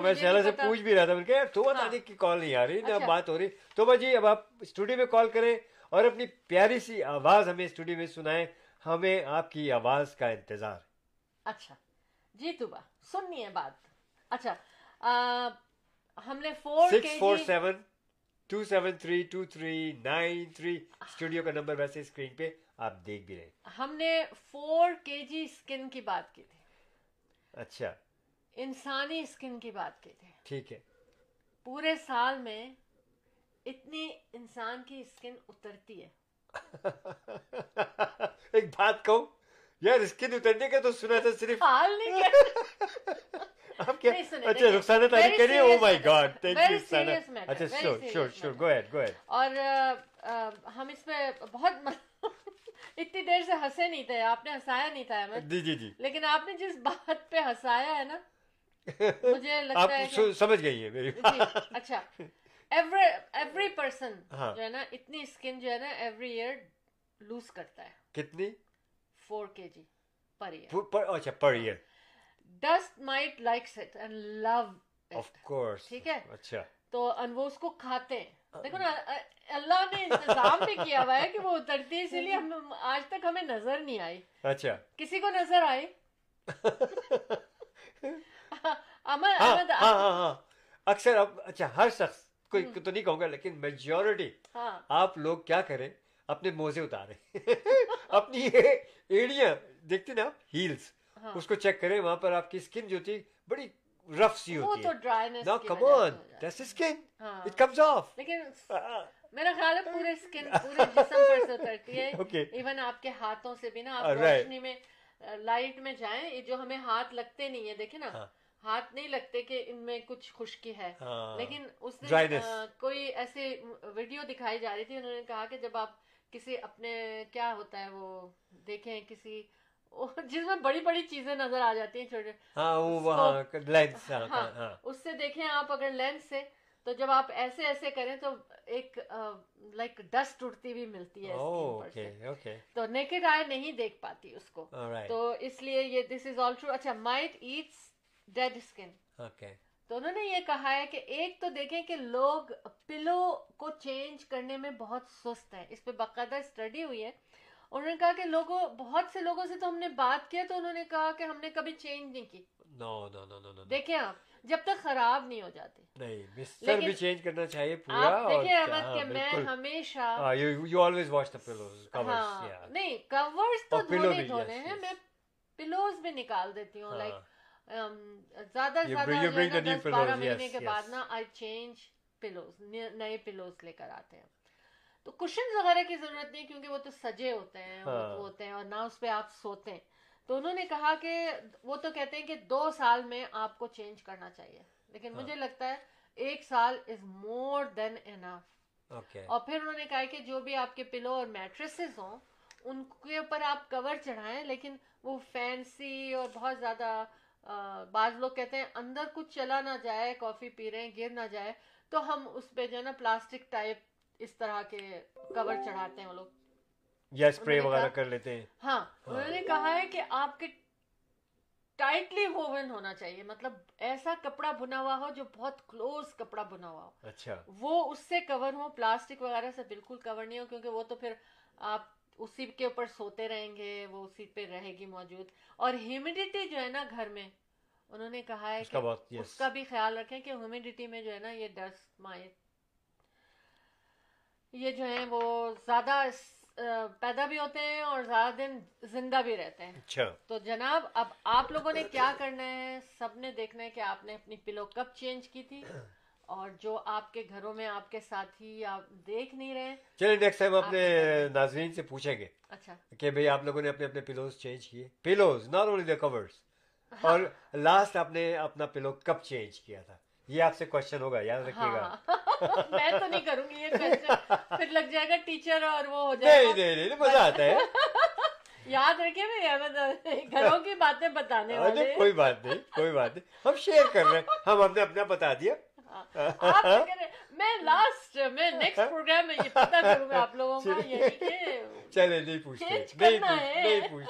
میں شہلا سے پوچھ بھی رہا تھا میں کہ توبہ تاریخ کی کال نہیں آ رہی نہ بات ہو رہی. توبہ جی اب آپ اسٹوڈیو میں کال کریں اور اپنی پیاری سی آواز ہمیں اسٹوڈیو میں سنائیں. ہمیں آپ کی آواز کا انتظار. اچھا جی توبہ سننی ہے بات. اچھا ہم نے 4 273 2393 اسٹوڈیو کا نمبر ویسے اسکرین پہ آپ دیکھ بھی رہے. ہم نے 4 kg اسکن کی بات کی تھی. اچھا انسانی اسکن کی بات کی تھی ٹھیک ہے. پورے سال میں اتنی انسان کی اسکن اترتی ہے. ایک بات کہوں یار اسکن اترنے کا تو سنا تھا صرف حال نہیں. اچھا رخسانہ تعریف کریے. Oh my God thank you Rukhsana. اچھا شور شور شور گو اہیڈ گو اہیڈ. اور ہم اس پہ بہت اتنی دیر سے ہنسے نہیں تھے. آپ نے ہنسایا نہیں تھا ہمیں. جی جی جی لیکن آپ نے جس بات پہ ہنسایا ہے نا مجھے لگتا ہے آپ سمجھ گئی ہیں میری. اچھا ایوری پرسن جو ہے نا اتنی اسکن جو ہے نا ایوری ایئر لوز کرتا ہے. کتنی؟ 4 kg پر ایئر. اچھا per year. Dust mite likes it and love it of course. ٹھیک ہے. اچھا تو وہ اس کو کھاتے ہیں. دیکھو نا اللہ نے انتظام بھی کیا ہوا ہے کہ وہ اترتی ہے, اسی لیے ہم آج تک ہمیں نظر نہیں آئی. اچھا کسی کو نظر آئی؟ احمد اکثر. اب اچھا ہر شخص کوئی تو نہیں کہوں گا لیکن میجورٹی آپ لوگ کیا کریں اپنے موزے اتارے, اپنی ایڑیاں دیکھتے نا آپ ہیلز اس کو چیک کریں, وہاں پر آپ کی اسکن جو ہوتی بڑی رف سی ہوتی ہے. نا come on that's skin it comes off. لیکن میرا خیال ہے پورے اسکن پورے جسم پر سے اترتی ہے, ایون آپ کے ہاتھوں سے بھی نا. آپ روشنی میں لائٹ میں جائیں, جو ہمیں ہاتھ لگتے نہیں ہے, دیکھیں نا ہاتھ نہیں لگتے کہ ان میں کچھ خشکی ہے. لیکن اس دن کوئی ایسی ویڈیو دکھائی جا رہی تھی, انہوں نے کہا کہ جب آپ کسی اپنے کیا ہوتا ہے وہ دیکھیں کسی جس میں بڑی بڑی چیزیں نظر آ جاتی ہیں چھوٹے, اس سے دیکھیں آپ اگر لینس سے, تو جب آپ ایسے ایسے کریں تو ایک لائک ڈسٹ اڑتی ہوئی ملتی ہے اسکن پر سے, تو نیکڈ آئی نہیں دیکھ پاتی اس کو. تو اس لیے یہ دس از آل ٹرو. اچھا مائٹ ایٹس ڈیڈ اسکن. تو انہوں نے یہ کہا ہے کہ ایک تو دیکھیں کہ لوگ پلو کو چینج کرنے میں بہت سست ہیں, اس پہ باقاعدہ اسٹڈی ہوئی ہے. انہوں نے کہا کہ لوگوں بہت سے لوگوں سے تو ہم نے بات کیا تو انہوں نے کہا کہ ہم نے کبھی چینج نہیں کی. نو نو نو نو دیکھیں آپ جب تک خراب نہیں ہو جاتی نہیں بستر بھی چینج کرنا چاہیے پورا. آپ دیکھیں احمد کہ میں ہمیشہ نہیں کورز تو دھونے دھونے ہیں, میں پلوز بھی نکال دیتی ہوں لائک زیادہ سے زیادہ 10-12 مہینے کے بعد نا آئی چینج پلوز, نئے پلوز لے کر آتے ہیں. تو کشنز وغیرہ کی ضرورت نہیں کیونکہ وہ تو سجے ہوتے ہیں ہوتے ہیں اور نہ اس پہ آپ سوتے ہیں. تو انہوں نے کہا کہ وہ تو کہتے ہیں کہ 2 سال میں آپ کو چینج کرنا چاہیے, لیکن مجھے لگتا ہے 1 سال از مور دین انف. اور پھر انہوں نے کہا کہ جو بھی آپ کے پلو اور میٹریسز ہوں ان کے اوپر آپ کور چڑھائیں, لیکن وہ فینسی اور بہت زیادہ بعض لوگ کہتے ہیں اندر کچھ چلا نہ جائے, کافی پی رہے ہیں گر نہ جائے, تو ہم اس پہ جو ہے نا پلاسٹک ٹائپ اس طرح کے کور چڑھاتے ہیں وہ لوگ, یا اسپرے وغیرہ کر لیتے ہیں. ہاں انہوں نے کہا ہے کہ آپ کے ٹائٹلی ووون ہونا چاہیے, مطلب ایسا کپڑا بنا ہوا ہو جو بہت کلوز کپڑا بنا ہوا ہو. اچھا وہ اس سے کور ہو, پلاسٹک وغیرہ سے بالکل کور نہیں ہو کیونکہ وہ تو پھر آپ اسی کے اوپر سوتے رہیں گے, وہ اسی پہ رہے گی موجود. اور ہیومیڈیٹی جو ہے نا گھر میں, انہوں نے کہا ہے کہ اس کا بھی خیال رکھیں کہ ہیومیڈیٹی میں جو ہے نا یہ ڈسٹ مائٹ یہ جو ہیں وہ زیادہ پیدا بھی ہوتے ہیں اور زیادہ دن زندہ بھی رہتے ہیں. تو جناب اب آپ لوگوں نے کیا کرنا ہے, سب نے دیکھنا ہے کہ آپ نے اپنی پلو کب چینج کی تھی, اور جو آپ کے گھروں میں آپ کے ساتھی آپ دیکھ نہیں رہے. چلیں نیکسٹ ٹائم اپنے ناظرین سے پوچھیں گے اچھا کہ بھئی آپ لوگوں نے اپنے اپنے پلوز چینج کیے, pillows not only the covers, اور لاسٹ آپ نے اپنا پلو کب چینج کیا تھا, یہ آپ سے کوشچن ہوگا, یاد رکھیے گا. میں تو نہیں کروں گی یہ کوشچن, پھر لگ جائے گا ٹیچر اور وہ ہو جائے گا. نہیں نہیں مزہ آتا ہے, یاد رکھیے میرے گھروں کی باتیں بتانے والے. کوئی بات نہیں کوئی بات نہیں, ہم شیئر کر رہے ہیں, ہم نے اپنا بتا دیا. میں لاسٹ میں نیکسٹ پروگرام میں یہ پتہ کروں گا آپ لوگوں کا. چلے نہیں پوچھتے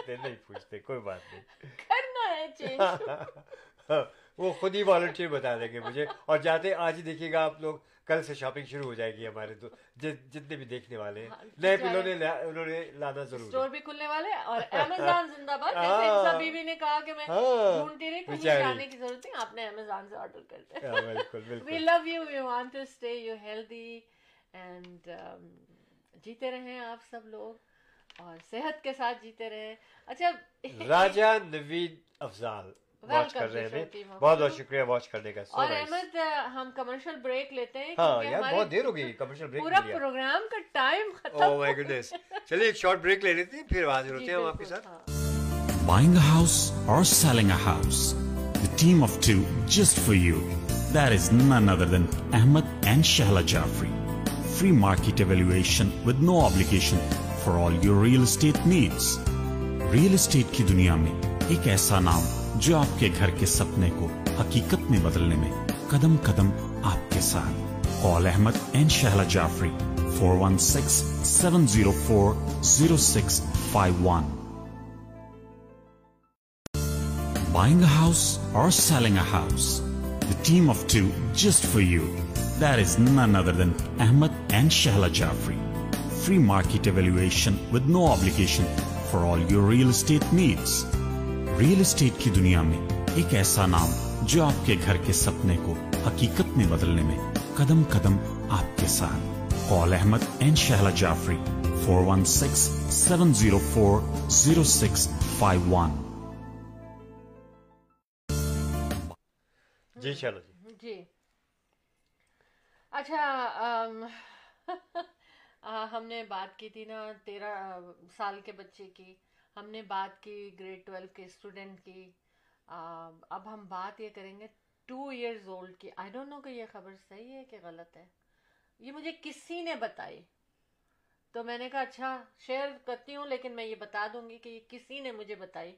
نہیں پوچھتے کوئی بات نہیں, کرنا ہے چینج وہ خود ہی والنٹیئر بتا دیں گے مجھے. اور جاتے آج ہی دیکھیے گا آپ لوگ, کل سے شاپنگ شروع ہو جائے گی ہمارے, تو جتنے بھی دیکھنے والے ہیں نئے پلوں نے انہوں نے لانا ضرور. اسٹور بھی کھلنے والے اور امیزون زندہ باد. انسا بیوی نے کہا کہ میں ڈھونڈتی رہی, کہیں جانے کی ضرورت نہیں, آپ نے امیزون سے آرڈر کر دیا. بالکل بالکل, we love you, we want to stay you healthy and جیتے رہیں آپ سب لوگ اور صحت کے ساتھ جیتے رہیں. اچھا راجہ نوید افضال واچ کر رہے ہیں, بہت بہت شکریہ واچ کرنے کا. اور احمد ہم کمرشل بریک لیتے ہیں, بہت دیر ہو گئی کمرشل بریک, پورا پروگرام کا ٹائم ختم. اوہ مائی گڈنس, چلیے ایک شارٹ بریک لے لیتے ہیں, پھر حاضر ہوتے ہیں ہم آپ کے ساتھ. Buying a house or selling a house, the team of two just for you, that is none other than Ahmed and Shaila Jafri. Free market evaluation with no obligation for all your real estate needs. Real estate کی دنیا میں ایک ایسا نام جو آپ کے گھر کے سپنے کو حقیقت میں بدلنے میں قدم قدم آپ کے ساتھ. Call Ahmed and Shehla Jafri 416-704-0651. Buying a house or selling a house? The Team of Two just for you. That is none other than Ahmed and Shaila Jafri. Free market evaluation with no obligation for all your real estate needs. Real estate کی دنیا میں ایک ایسا نام جو آپ کے گھر کے سپنے کو حقیقت میں بدلنے میں قدم قدم آپ کے ساتھ. Call Ahmed and Shehla Jafri 416-704-0651. جی شہلا جی اچھا ہم نے بات کی تھی نا 13 سال کے بچے کی. ہم نے بات کی گریڈ 12 کے اسٹوڈنٹ کی. اب ہم بات یہ کریں گے 2 ایئرز اولڈ کی. آئی ڈونٹ نو کہ یہ خبر صحیح ہے کہ غلط ہے. یہ مجھے کسی نے بتائی تو میں نے کہا اچھا شیئر کرتی ہوں, لیکن میں یہ بتا دوں گی کہ یہ کسی نے مجھے بتائی.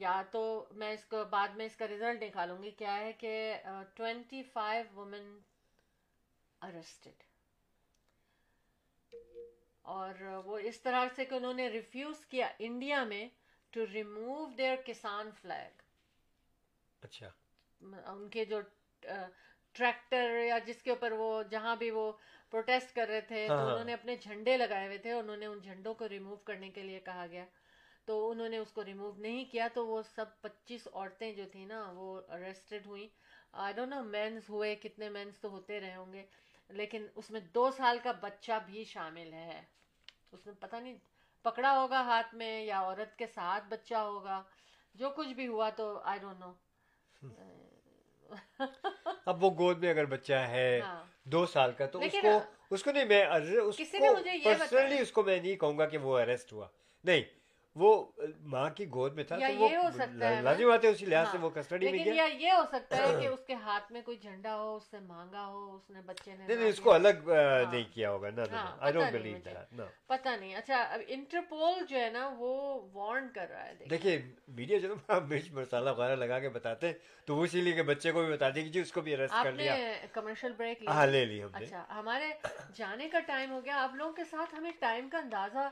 یا تو میں اس کو بعد میں اس کا رزلٹ نکالوں گی. کیا ہے کہ 25 وومن ارسٹڈ, اور وہ اس طرح سے کہ انہوں نے ریفیوز کیا انڈیا میں to remove their kisan flag. اچھا ان کے جو ٹریکٹر یا جس کے اوپر وہ جہاں بھی وہ پروٹیسٹ کر رہے تھے تو انہوں نے اپنے جھنڈے لگائے ہوئے تھے, انہوں نے ان جھنڈوں کو ریموو کرنے کے لیے کہا گیا تو انہوں نے اس کو ریموو نہیں کیا. تو وہ سب 25 عورتیں جو تھیں نا وہ اریسٹڈ ہوئیں. آئی ڈونٹ نو مینز ہوئے کتنے, مینز تو ہوتے رہے ہوں گے, لیکن اس میں 2 سال کا بچہ بھی شامل ہے. اس نے پتہ نہیں پکڑا ہوگا ہاتھ میں یا عورت کے ساتھ بچہ ہوگا, جو کچھ بھی ہوا تو آئی ڈونٹ نو. اب وہ گود میں اگر بچہ ہے 2 سال کا تو اس کو نہیں, میں کسی نے مجھے یہ پرسنلی اس کو میں نہیں کہوں گا کہ وہ اریسٹ ہوا, نہیں وہ ماں کی گود میں تھا تو وہ لازمی بات ہے اسی لحاظ سے وہ کسٹڈی میں گیا. یہ ہو سکتا ہے کہ اس کے ہاتھ میں کوئی جھنڈا ہو, اس نے مانگا ہو, اس نے بچے نے نہیں اس کو الگ نہیں کیا ہوگا. I don't believe that. پتہ نہیں. اچھا اب انٹرپول جو ہے نا وہ وارن کر رہا ہے. دیکھیے میڈیا جو ہے مرچ مسالہ وغیرہ لگا کے بتاتے تو اسی لیے کہ بچے کو بھی بتا دیں کہ جی اس کو بھی اریسٹ کر لیا. کمرشل بریک لے لی ہم نے. اچھا ہمارے جانے کا ٹائم ہو گیا. آپ لوگوں کے ساتھ ہمیں ٹائم کا اندازہ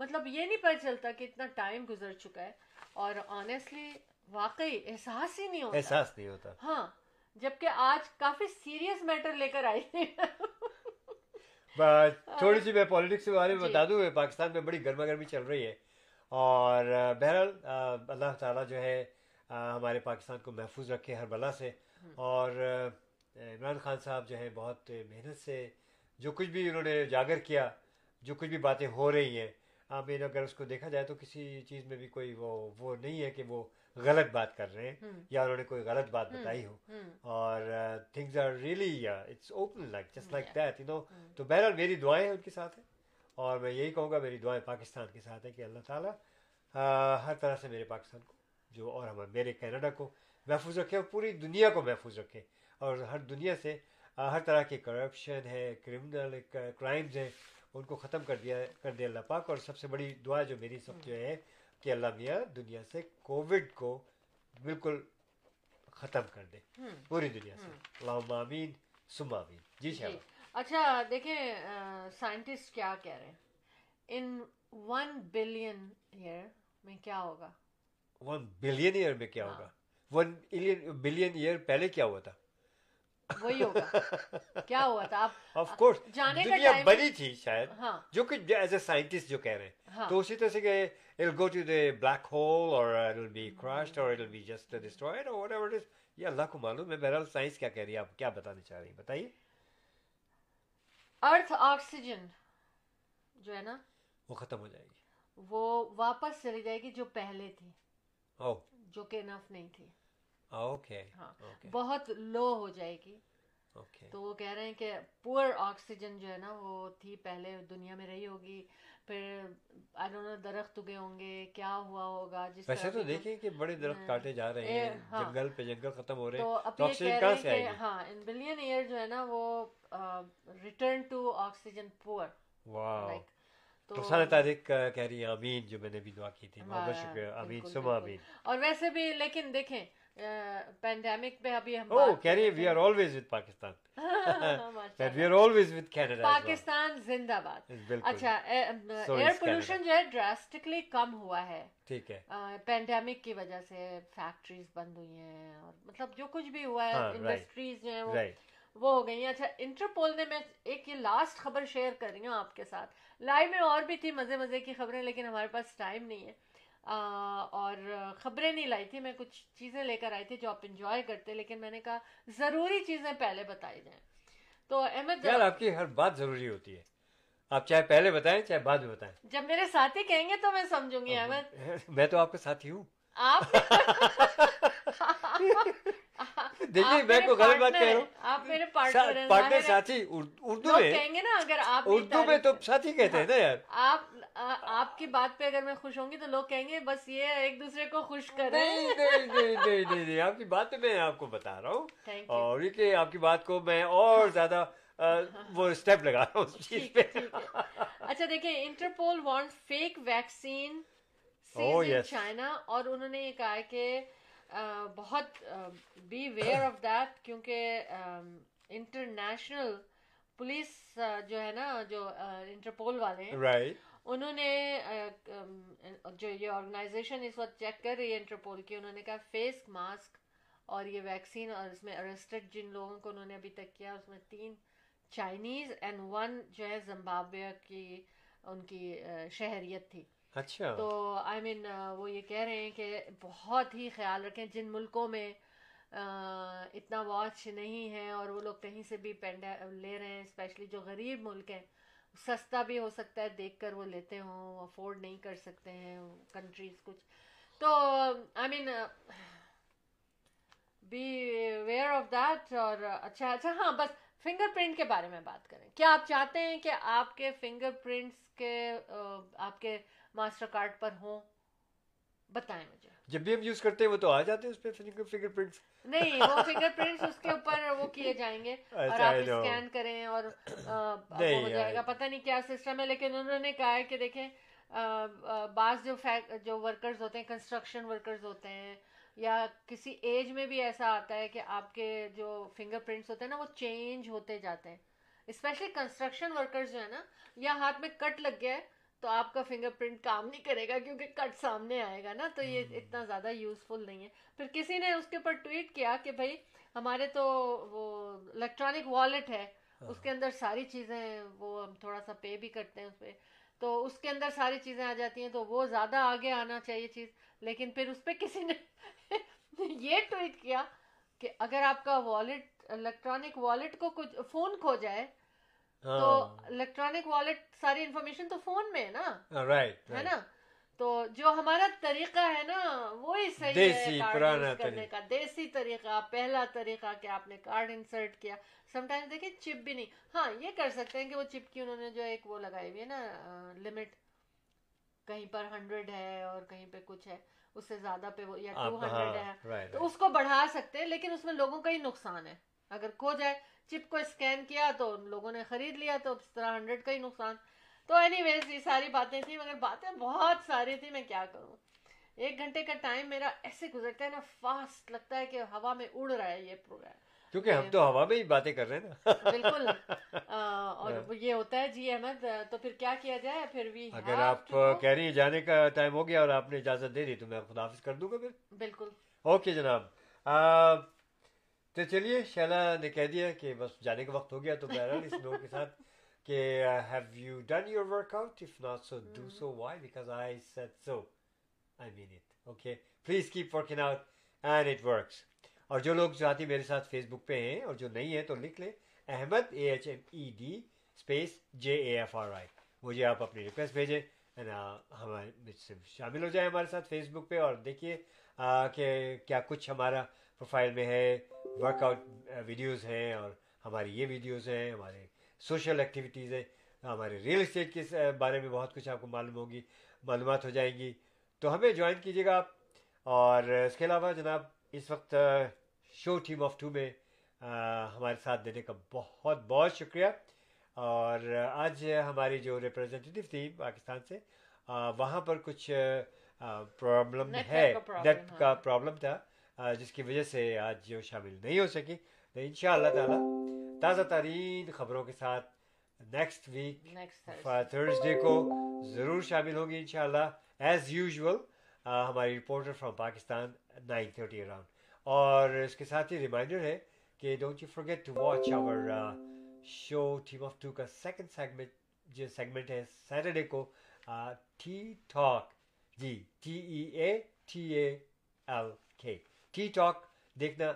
مطلب یہ نہیں پتہ چلتا کہ اتنا ٹائم گزر چکا ہے, اور آنیسٹلی واقعی احساس ہی نہیں ہوتا, احساس نہیں ہوتا. ہاں جبکہ آج کافی سیریس میٹر لے کر آئی تھی. تھوڑی سی میں پالیٹکس کے بارے میں بتا دوں. پاکستان میں بڑی گرما گرمی چل رہی ہے, اور بہرحال اللہ تعالیٰ جو ہے ہمارے پاکستان کو محفوظ رکھے ہر بلا سے, اور عمران خان صاحب جو ہے بہت محنت سے جو کچھ بھی انہوں نے اجاگر کیا, جو کچھ بھی باتیں ہو رہی ہیں, آمین اگر اس کو دیکھا جائے تو کسی چیز میں بھی کوئی وہ نہیں ہے کہ وہ غلط بات کر رہے ہیں یا انہوں نے کوئی غلط بات بتائی ہو, اور things are really it's open like just like that you know. تو بہرحال میری دعائیں ہیں ان کے ساتھ ہیں, اور میں یہی کہوں گا میری دعائیں پاکستان کے ساتھ ہیں کہ اللہ تعالیٰ ہر طرح سے میرے پاکستان کو جو اور ہمارے میرے کینیڈا کو محفوظ رکھے, اور پوری دنیا کو محفوظ رکھے, اور ہر دنیا سے ہر طرح کے کرپشن ہے, کرمنل کرائمز ہیں, ان کو ختم کر دیا اللہ پاک. اور سب سے بڑی دعا جو میری سب جو ہے کہ اللہ میاں دنیا سے کووڈ کو بالکل ختم کر دے پوری دنیا سے. اللہم آمین ثم آمین. جی شاید. اچھا دیکھیں سائنٹسٹ کیا کہہ رہے ہیں. ان 1 بلین ایئر میں کیا ہوگا, 1 بلین ایئر میں کیا ہوگا, 1 بلین ایئر پہلے کیا ہوا تھا وہی ہوگا. کیا ہوا تھا آف کورس دنیا بنی تھی شاید, جو کہ ایز اے سائنٹسٹ جو کہہ رہے ہیں تو اسی طرح سے کہ it'll go to the black hole or it'll be crushed or it'll be just destroyed or whatever it is. یہ اللہ کو معلوم ہے. بہرحال سائنس کیا کہہ رہی ہے, آپ کیا بتانا چاہ رہی ہیں بتائیے. ارتھ آکسیجن جو ہے نا وہ ختم ہو جائے گی, وہ واپس چلی جائے گی جو پہلے تھی, جو کہ انف نہیں تھی, بہت لو ہو جائے گی. تو وہ کہہ رہے ہیں کہ پور آکسیجن جو ہے نا وہ تھی پہلے دنیا میں رہی ہوگی, پھر آئی ڈونٹ نو درخت اگے ہوں گے, کیا ہوا ہوگا. جس ویسے تو دیکھیں کہ بڑے درخت کاٹے جا رہے ہیں, جنگل پہ جنگل ختم ہو رہے ہیں, تو آکسیجن کہاں سے آئے گی. ہاں ان بلین ایئر جو ہے نا وہ ریٹرن ٹو آکسیجن پور. واو. تو سارے تاریخ کہہ رہی ہیں آمین جو میں نے بھی دعا کی تھی. بہت بہت شکریہ. آمین سما آمین. اور ویسے بھی لیکن دیکھیں pandemic pe abhi hum baat kar rahe hain. We are always with Pakistan. That we are always with Canada. Pakistan zindabad. Acha, air pollution jo hai drastically kam hua hai. ٹھیک ہے. پینڈیمک کی وجہ سے factories بند ہوئی ہیں اور مطلب جو کچھ بھی ہوا ہے انڈسٹریز جو ہیں وہ ہو گئی ہیں. اچھا انٹرپول نے میں ایک یہ لاسٹ خبر شیئر کر رہی ہوں آپ کے ساتھ. لائیو میں اور بھی تھی مزے مزے کی خبریں لیکن ہمارے پاس ٹائم نہیں ہے اور خبریں نہیں لائی تھی. میں کچھ چیزیں لے کر آئی تھی جو آپ انجوائے کرتے لیکن میں نے کہا ضروری چیزیں پہلے بتائی جائیں. تو احمد یار آپ کی ہر بات ضروری ہوتی ہے. آپ چاہے پہلے بتائیں چاہے بعد میں بتائیں. جب میرے ساتھی کہیں گے تو میں سمجھوں گی احمد. میں تو آپ کے ساتھی ہوں. آپ دیکھیے میں کوئی غلط بات کہہ رہا ہوں. آپ میرے پارٹنر ساتھی اردو میں کہیں گے نا. اگر آپ اردو میں تو ساتھی کہتے ہیں نا یار. آپ کی بات پہ اگر میں خوش ہوں گی تو لوگ کہیں گے بس یہ ایک دوسرے کو خوش کریں. نہیں نہیں نہیں نہیں آپ کی بات میں آپ کو بتا رہا ہوں اور یہ کہ آپ کی بات کو میں اور زیادہ وہ اسٹیپ لگا رہا ہوں اس چیز پہ. اچھا دیکھیں Interpol want fake vaccine seize China اور انہوں نے یہ کہا ہے کہ بہت بی اویئر آف دیٹ کیونکہ انٹرنیشنل پولیس جو ہے نا جو انٹرپول والے ہیں انہوں نے جو یہ آرگنائزیشن اس وقت چیک کر رہی ہے انٹرپول کی انہوں نے کہا فیس ماسک اور یہ ویکسین اور اس میں ارسٹڈ جن لوگوں کو انہوں نے ابھی تک کیا اس میں 3 چائنیز اینڈ 1 جو ہے زمبابوے کی ان کی شہریت تھی. اچھا تو آئی مین وہ یہ کہہ رہے ہیں کہ بہت ہی خیال رکھیں جن ملکوں میں اتنا واچ نہیں ہے اور وہ لوگ کہیں سے بھی لے رہے ہیں اسپیشلی جو غریب ملک ہیں سستا بھی ہو سکتا ہے دیکھ کر وہ لیتے ہوں افورڈ نہیں کر سکتے ہیں کنٹریز کچھ. تو I mean be aware of that. اور اچھا اچھا ہاں بس فنگر پرنٹ کے بارے میں بات کریں. کیا آپ چاہتے ہیں کہ آپ کے فنگر پرنٹس کے آپ کے ماسٹر کارڈ پر ہوں؟ بتائیں مجھے. جب بھی ہم یوز کرتے ہیں وہ تو آ جاتے ہیں اس پہ فنگر پرنٹس. نہیں وہ فنگر پرنٹس اس کے اوپر وہ کیے جائیں گے اور آپ اسکین کریں اور ہو جائے گا. پتہ نہیں کیا سسٹم ہے لیکن انہوں نے کہا ہے کہ دیکھیں بعض جو ورکرز ہوتے ہیں کنسٹرکشن ورکرز ہوتے ہیں یا کسی ایج میں بھی ایسا آتا ہے کہ آپ کے جو فنگر پرنٹس ہوتے ہیں نا وہ چینج ہوتے جاتے ہیں اسپیشلی کنسٹرکشن ورکرز جو ہے نا یا ہاتھ میں کٹ لگ گیا ہے تو آپ کا فنگر پرنٹ کام نہیں کرے گا کیونکہ کٹ سامنے آئے گا نا. تو یہ اتنا زیادہ یوزفل نہیں ہے. پھر کسی نے اس کے اوپر ٹویٹ کیا کہ بھائی ہمارے تو وہ الیکٹرانک والٹ ہے اس کے اندر ساری چیزیں وہ ہم تھوڑا سا پے بھی کرتے ہیں اس پہ تو اس کے اندر ساری چیزیں آ جاتی ہیں تو وہ زیادہ آگے آنا چاہیے چیز. لیکن پھر اس پہ کسی نے یہ ٹویٹ کیا کہ اگر آپ کا والٹ الیکٹرانک والٹ کو کچھ فون کھو جائے تو الیکٹرانک والٹ ساری انفارمیشن تو فون میں ہے نا ہے نا. تو جو ہمارا طریقہ ہے نا وہی صحیح ہے کارڈ کرنے کا دیسی طریقہ. پہلا طریقہ کہ آپ نے کارڈ انسرٹ کیا. سم ٹائمز دیکھیں چپ بھی نہیں. ہاں یہ کر سکتے ہیں کہ وہ چپ کی انہوں نے جو ایک وہ لگائی ہوئی ہے نا لمٹ کہیں پر 100 ہے اور کہیں پہ کچھ ہے اس سے زیادہ پہ وہ یا 200 ہے تو اس کو بڑھا سکتے ہیں لیکن اس میں لوگوں کا ہی نقصان ہے. اگر کھو جائے چپ کو اسکین کیا تو لوگوں نے خرید لیا تو اس طرح 100 کا ہی نقصان. تو اینی ویز یہ ساری باتیں تھیں مگر باتیں بہت ساری تھیں. میں کیا کروں 1 گھنٹے کا ٹائم میرا ایسے گزرتا ہے نا فاسٹ لگتا ہے کہ ہوا میں اڑ رہا ہے یہ پروگرام کیونکہ ہم تو ہوا میں ہی باتیں کر رہے ہیں نا. بالکل. اور یہ ہوتا ہے جی احمد. تو پھر کیا کیا جائے پھر بھی اگر آپ کہہ رہی ہیں جانے کا ٹائم ہو گیا اور آپ نے اجازت دے دی تو میں خدا حافظ کر دوں گا پھر. بالکل اوکے جناب. تو چلیے شیلا نے کہہ دیا کہ بس جانے کا وقت ہو گیا. تو بہرحال اس نوٹ کے ساتھ کہ have you done your work out if not so do so why because I said so I mean it. Okay please keep working out and it works. اور جو لوگ ساتھی میرے ساتھ فیس بک پہ ہیں اور جو نہیں ہیں تو لکھ لیں احمد AHMED اسپیس JAFRI. مجھے آپ اپنی ریکویسٹ بھیجیں ہمارے شامل ہو جائیں ہمارے ساتھ فیس بک پہ اور دیکھیے کہ کیا کچھ ہمارا پروفائل میں ہے. ورک آؤٹ ویڈیوز ہیں اور ہماری یہ ویڈیوز ہیں ہمارے سوشل ایکٹیویٹیز ہیں ہمارے ریل اسٹیٹ کے بارے میں بہت کچھ آپ کو معلومات ہو جائیں گی. تو ہمیں جوائن کیجیے گا آپ. اور اس کے علاوہ جناب اس وقت شو ٹیم آف ٹو میں ہمارے ساتھ دینے کا بہت بہت شکریہ. اور آج ہماری جو ریپرزینٹیو تھی پاکستان سے وہاں پر کچھ پرابلم ہے نیٹ کا پرابلم تھا جس کی وجہ سے آج جو شامل نہیں ہو سکی. تو ان شاء اللہ تعالیٰ تازہ ترین خبروں کے ساتھ نیکسٹ ویک تھرسڈے کو ضرور شامل ہوں گی ان شاء اللہ, ایز یوزول ہماری رپورٹر فرام پاکستان 9:30 اراؤنڈ. اور اس کے ساتھ ہی ریمائنڈر ہے کہ don't you forget to watch our show team of to کا سیکنڈ سیگمنٹ, جو سیگمنٹ ہے سیٹرڈے کو ٹی ٹاک, جی TEATALK ٹی ٹاک دیکھنا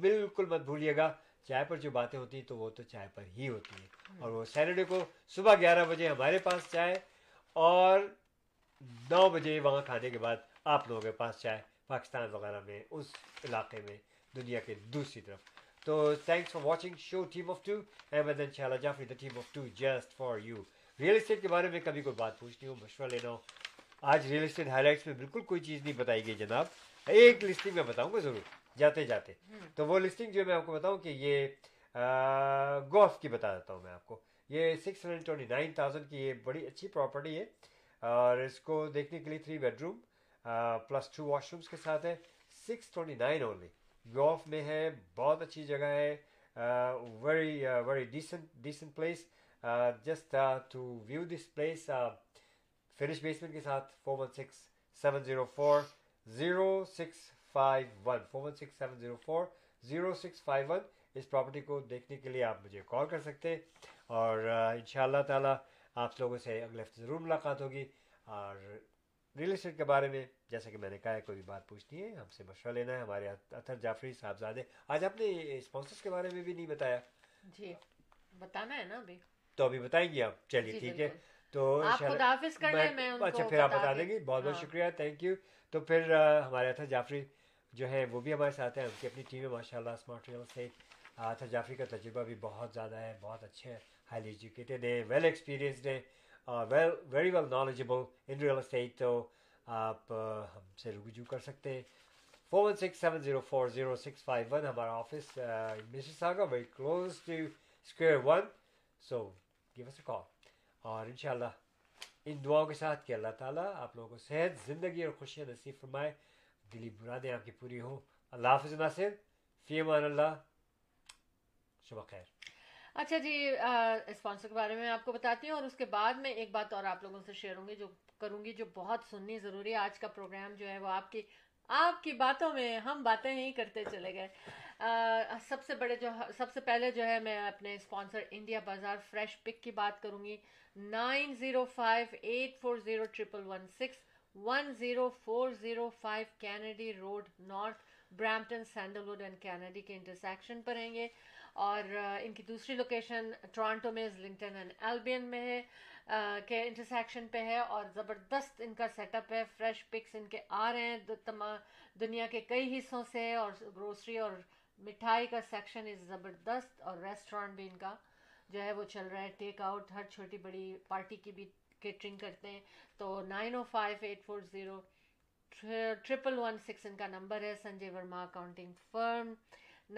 بالکل مت بھولیے گا. چائے پر جو باتیں ہوتی ہیں تو وہ تو چائے پر ہی ہوتی ہیں, اور وہ سیٹرڈے کو صبح 11 بجے ہمارے پاس چائے اور 9 بجے وہاں کھانے کے بعد آپ لوگوں کے پاس چائے, پاکستان وغیرہ میں, اس علاقے میں, دنیا کے دوسری طرف. تو thanks for watching show team of to. Ahmed and Shaila Jafri, the team of to just for you. Real estate کے بارے میں کبھی کوئی بات پوچھنی ہو, مشورہ لینا ہو, آج ریئل اسٹیٹ ہائی لائٹس میں بالکل کوئی چیز نہیں بتائی گئی جناب. ایک لسٹنگ میں بتاؤں گا ضرور جاتے جاتے, تو وہ لسٹنگ جو میں آپ کو بتاؤں کہ یہ گولف کی بتا دیتا ہوں میں آپ کو. یہ 629,000 کی یہ بڑی اچھی پراپرٹی ہے, اور اس کو دیکھنے کے لیے 3 bedroom plus 2 washrooms کے ساتھ ہے. 629 اونلی, گولف میں ہے, بہت اچھی جگہ ہے, very very decent place. Just to view this place, finish basement کے ساتھ 416-704-0651 416-704-0651. اس پراپرٹی کو دیکھنے کے لیے آپ مجھے کال کر سکتے ہیں, اور انشاءاللہ تعالی آپ لوگوں سے اگلے ہفتے ضرور ملاقات ہوگی. اور ریئل اسٹیٹ کے بارے میں جیسا کہ میں نے کہا ہے, کوئی بھی بات پوچھنی ہے, ہم سے مشورہ لینا ہے. ہمارے اطہر جعفری صاحبزادے, آج آپ نے اسپانسرس کے بارے میں بھی نہیں بتایا. جی بتانا ہے نا, ابھی تو ابھی بتائیں گی آپ. چلیے ٹھیک ہے, تو اچھا پھر آپ بتا دیں گے. بہت بہت شکریہ, تھینک یو. تو پھر ہمارے اطہر جعفری جو ہے وہ بھی ہمارے ساتھ ہیں, ان کی اپنی ٹیم ہے ماشاء اللہ. اسمارٹ ریل سے اطہر جعفری کا تجربہ بھی بہت زیادہ ہے, بہت اچھے ہیں, ہائیلی ایجوکیٹڈ ہیں, ویل ایکسپیرینسڈ ہیں, very well knowledgeable in real estate. تو آپ ہم سے رجوع کر سکتے ہیں. 416-704-0651 ہمارا office Mississauga, very close to Square 1. So give us a call. اور انشاءاللہ ان دعاؤں کے ساتھ کہ اللہ تعالیٰ آپ لوگوں کو صحت, زندگی اور خوشیاں نصیب فرمائے, دلی مرادیں آپ کی پوری ہوں. اللہ حافظ ناصر, فی امان اللہ, شب خیر. اچھا جی, اسپانسر کے بارے میں آپ کو بتاتی ہوں, اور اس کے بعد میں ایک بات اور آپ لوگوں سے شیئر ہوں گی جو کروں گی, جو بہت سننی ضروری ہے. آج کا پروگرام جو ہے وہ آپ کی باتوں میں ہم باتیں ہی کرتے چلے گئے. سب سے پہلے جو ہے میں اپنے اسپانسر انڈیا بازار فریش پک کی بات کروں گی. 9058401161 10405 Kennedy road north, Brampton Sandalwood and Kennedy کے انٹرسیکشن پر ہیں یہ, اور ان کی دوسری لوکیشن ٹورانٹو میں اسلنگٹن اینڈ البین میں ہے کے انٹرسیکشن پہ ہے, اور زبردست ان کا سیٹ اپ ہے. فریش پکس ان کے آ رہے ہیں دنیا کے کئی حصوں سے, اور گروسری اور مٹھائی کا سیکشن اس زبردست, اور ریسٹورینٹ بھی ان کا جو ہے وہ چل رہا ہے, ٹیک آؤٹ, ہر چھوٹی بڑی پارٹی کی بھی کیٹرنگ کرتے ہیں. تو 9058401161 ان کا نمبر ہے. سنجے ورما اکاؤنٹنگ فرم,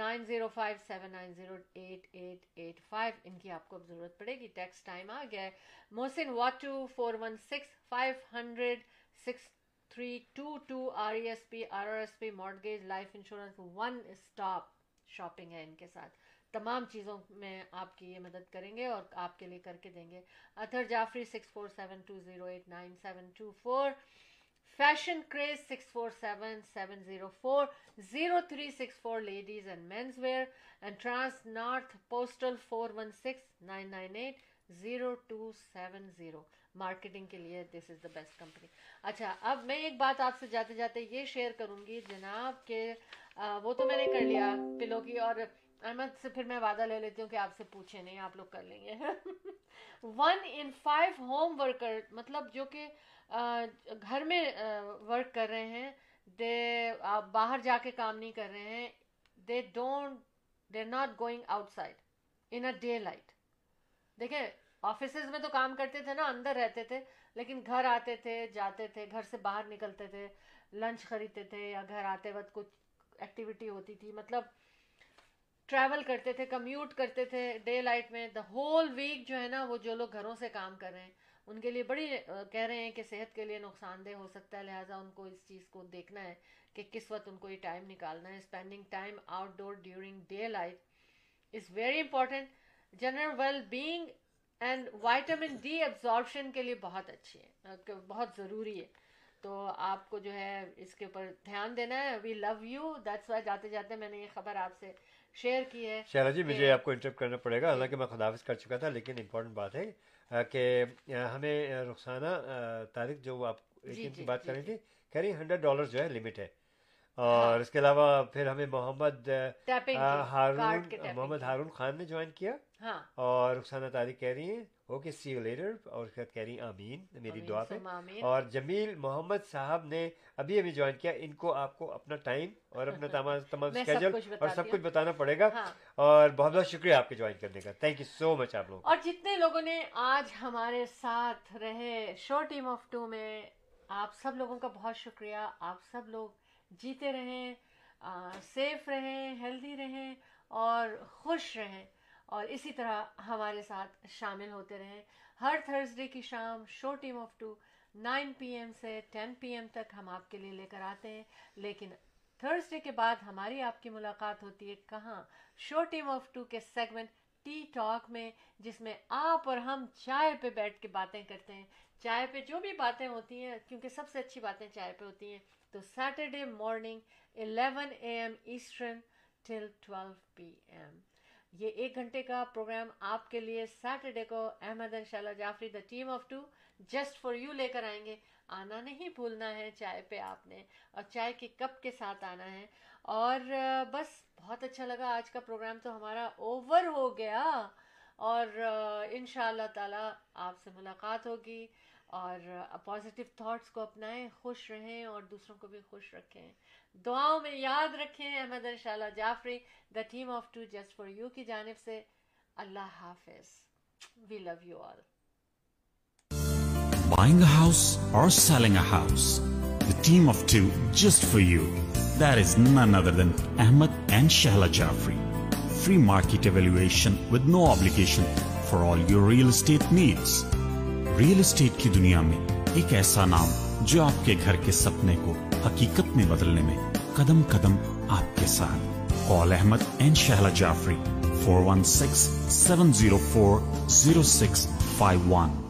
9057908885 ان کی آپ کو اب ضرورت پڑے گی, ٹیکس ٹائم آ گیا ہے. Mohsin Wattoo 416-500-6322 RESP mortgage life insurance, one stop shopping ہے ان کے ساتھ, تمام چیزوں میں آپ کی یہ مدد کریں گے اور آپ کے لیے کر کے دیں گے. Athar Jafri 6472089724, fashion craze 647-704-0364 ladies and men's wear and trans, north postal 416-998-0270 marketing کے لیے, دس از دا بیسٹ کمپنی. اچھا اب میں ایک بات آپ سے جاتے جاتے یہ شیئر کروں گی جناب کہ وہ تو میں نے کر لیا پلو کی, اور احمد سے پھر میں وعدہ لے لیتی ہوں کہ آپ سے پوچھیں نہیں, آپ لوگ کر لیں گے. 1 in 5 ہوم ورکر, مطلب جو کہ گھر میں ورک کر رہے ہیں, دے باہر جا کے کام نہیں کر رہے ہیں, they not going outside in a daylight. دیکھیں آفیسز میں تو کام کرتے تھے نا, اندر رہتے تھے, لیکن گھر آتے تھے, جاتے تھے, گھر سے باہر نکلتے تھے, لنچ خریدتے تھے, یا گھر آتے وقت کچھ ایکٹیویٹی ہوتی تھی, مطلب ٹریول کرتے تھے, کمیوٹ کرتے تھے ڈے لائٹ میں. دا ہول ویک جو ہے نا, وہ جو لوگ گھروں سے کام کر رہے ہیں ان کے لیے بڑی کہہ رہے ہیں کہ صحت کے لیے نقصان دہ ہو سکتا ہے، لہٰذا ان کو اس چیز کو دیکھنا ہے کہ کس وقت ان کو یہ ٹائم نکالنا ہے. Spending time outdoor during daylight is very important. General well being and vitamin D absorption کے لیے بہت اچھی ہے، بہت ضروری ہے. تو آپ کو جو ہے اس کے اوپر دھیان دینا ہے. We love you, that's why. جاتے جاتے میں نے یہ خبر آپ سے شیئر کی ہے. شائلہ جی، مجھے آپ کو انٹرپٹ کرنا پڑے گا، حالانکہ میں خداحافظ کر چکا تھا، لیکن امپورٹنٹ بات ہے کہ ہمیں رخسانہ طارق جو آپ کی بات کر رہی تھی کہہ رہی $100 جو ہے لمٹ ہے، اور اس کے علاوہ پھر ہمیں محمد ہارون خان نے جوائن کیا، اور رخسانہ طارق کہہ رہی ہیں اوکے سی یو لیٹر، اور اس کے بعد کہہ رہی ہیں آمین میری دعا پہ. اور جمیل محمد صاحب نے ابھی ابھی جوائن کیا. ان کو آپ کو اپنا ٹائم اور اپنا تمام اسکیجول اور سب کچھ بتانا پڑے گا. اور بہت بہت شکریہ آپ کے جوائن کرنے کا. تھینک یو سو مچ آپ لوگ. اور جتنے لوگوں نے آج ہمارے ساتھ رہے شو ٹیم آف ٹو میں، آپ سب لوگوں کا بہت شکریہ. آپ سب لوگ جیتے رہیں، سیف رہیں، ہیلدی رہیں اور خوش رہیں، اور اسی طرح ہمارے ساتھ شامل ہوتے رہیں. ہر تھرسڈے کی شام show team of Two 9 PM سے 10 PM تک ہم آپ کے لیے لے کر آتے ہیں. لیکن تھرسڈے کے بعد ہماری آپ کی ملاقات ہوتی ہے کہاں؟ شو ٹیم آف ٹو کے سیگمنٹ ٹی ٹاک میں، جس میں آپ اور ہم چائے پہ بیٹھ کے باتیں کرتے ہیں. چائے پہ جو بھی باتیں ہوتی ہیں، کیونکہ سب سے اچھی باتیں چائے پہ ہوتی ہیں. تو Saturday morning 11 AM Eastern till 12 PM یہ 1 گھنٹے کا پروگرام آپ کے لیے سیٹرڈے کو احمد اور Shaila Jafri the team of to just for you لے کر آئیں گے. آنا نہیں بھولنا ہے چائے پہ آپ نے، اور چائے کے کپ کے ساتھ آنا ہے. اور بس بہت اچھا لگا آج کا پروگرام تو ہمارا اوور ہو گیا، اور انشاءاللہ تعالی آپ سے ملاقات ہوگی. اور پازیٹیو تھاٹس کو اپنائیں، خوش رہیں اور دوسروں کو بھی خوش رکھیں. دعاؤں میں یاد رکھیں احمد اور Shaila Jafri the team of to just for you کی جانب سے. اللہ حافظ. We love you all. Buying a house or selling a house? The team of two just for you. That is none other than Ahmed and Shaila Jafri. Free market evaluation with no obligation for all your real estate needs. Real estate کی دنیا میں ایک ایسا نام جو آپ کے گھر کے سپنے کو حقیقت میں بدلنے میں قدم قدم آپ کے ساتھ. Call Ahmed and Shaila Jafri 416-704-0651.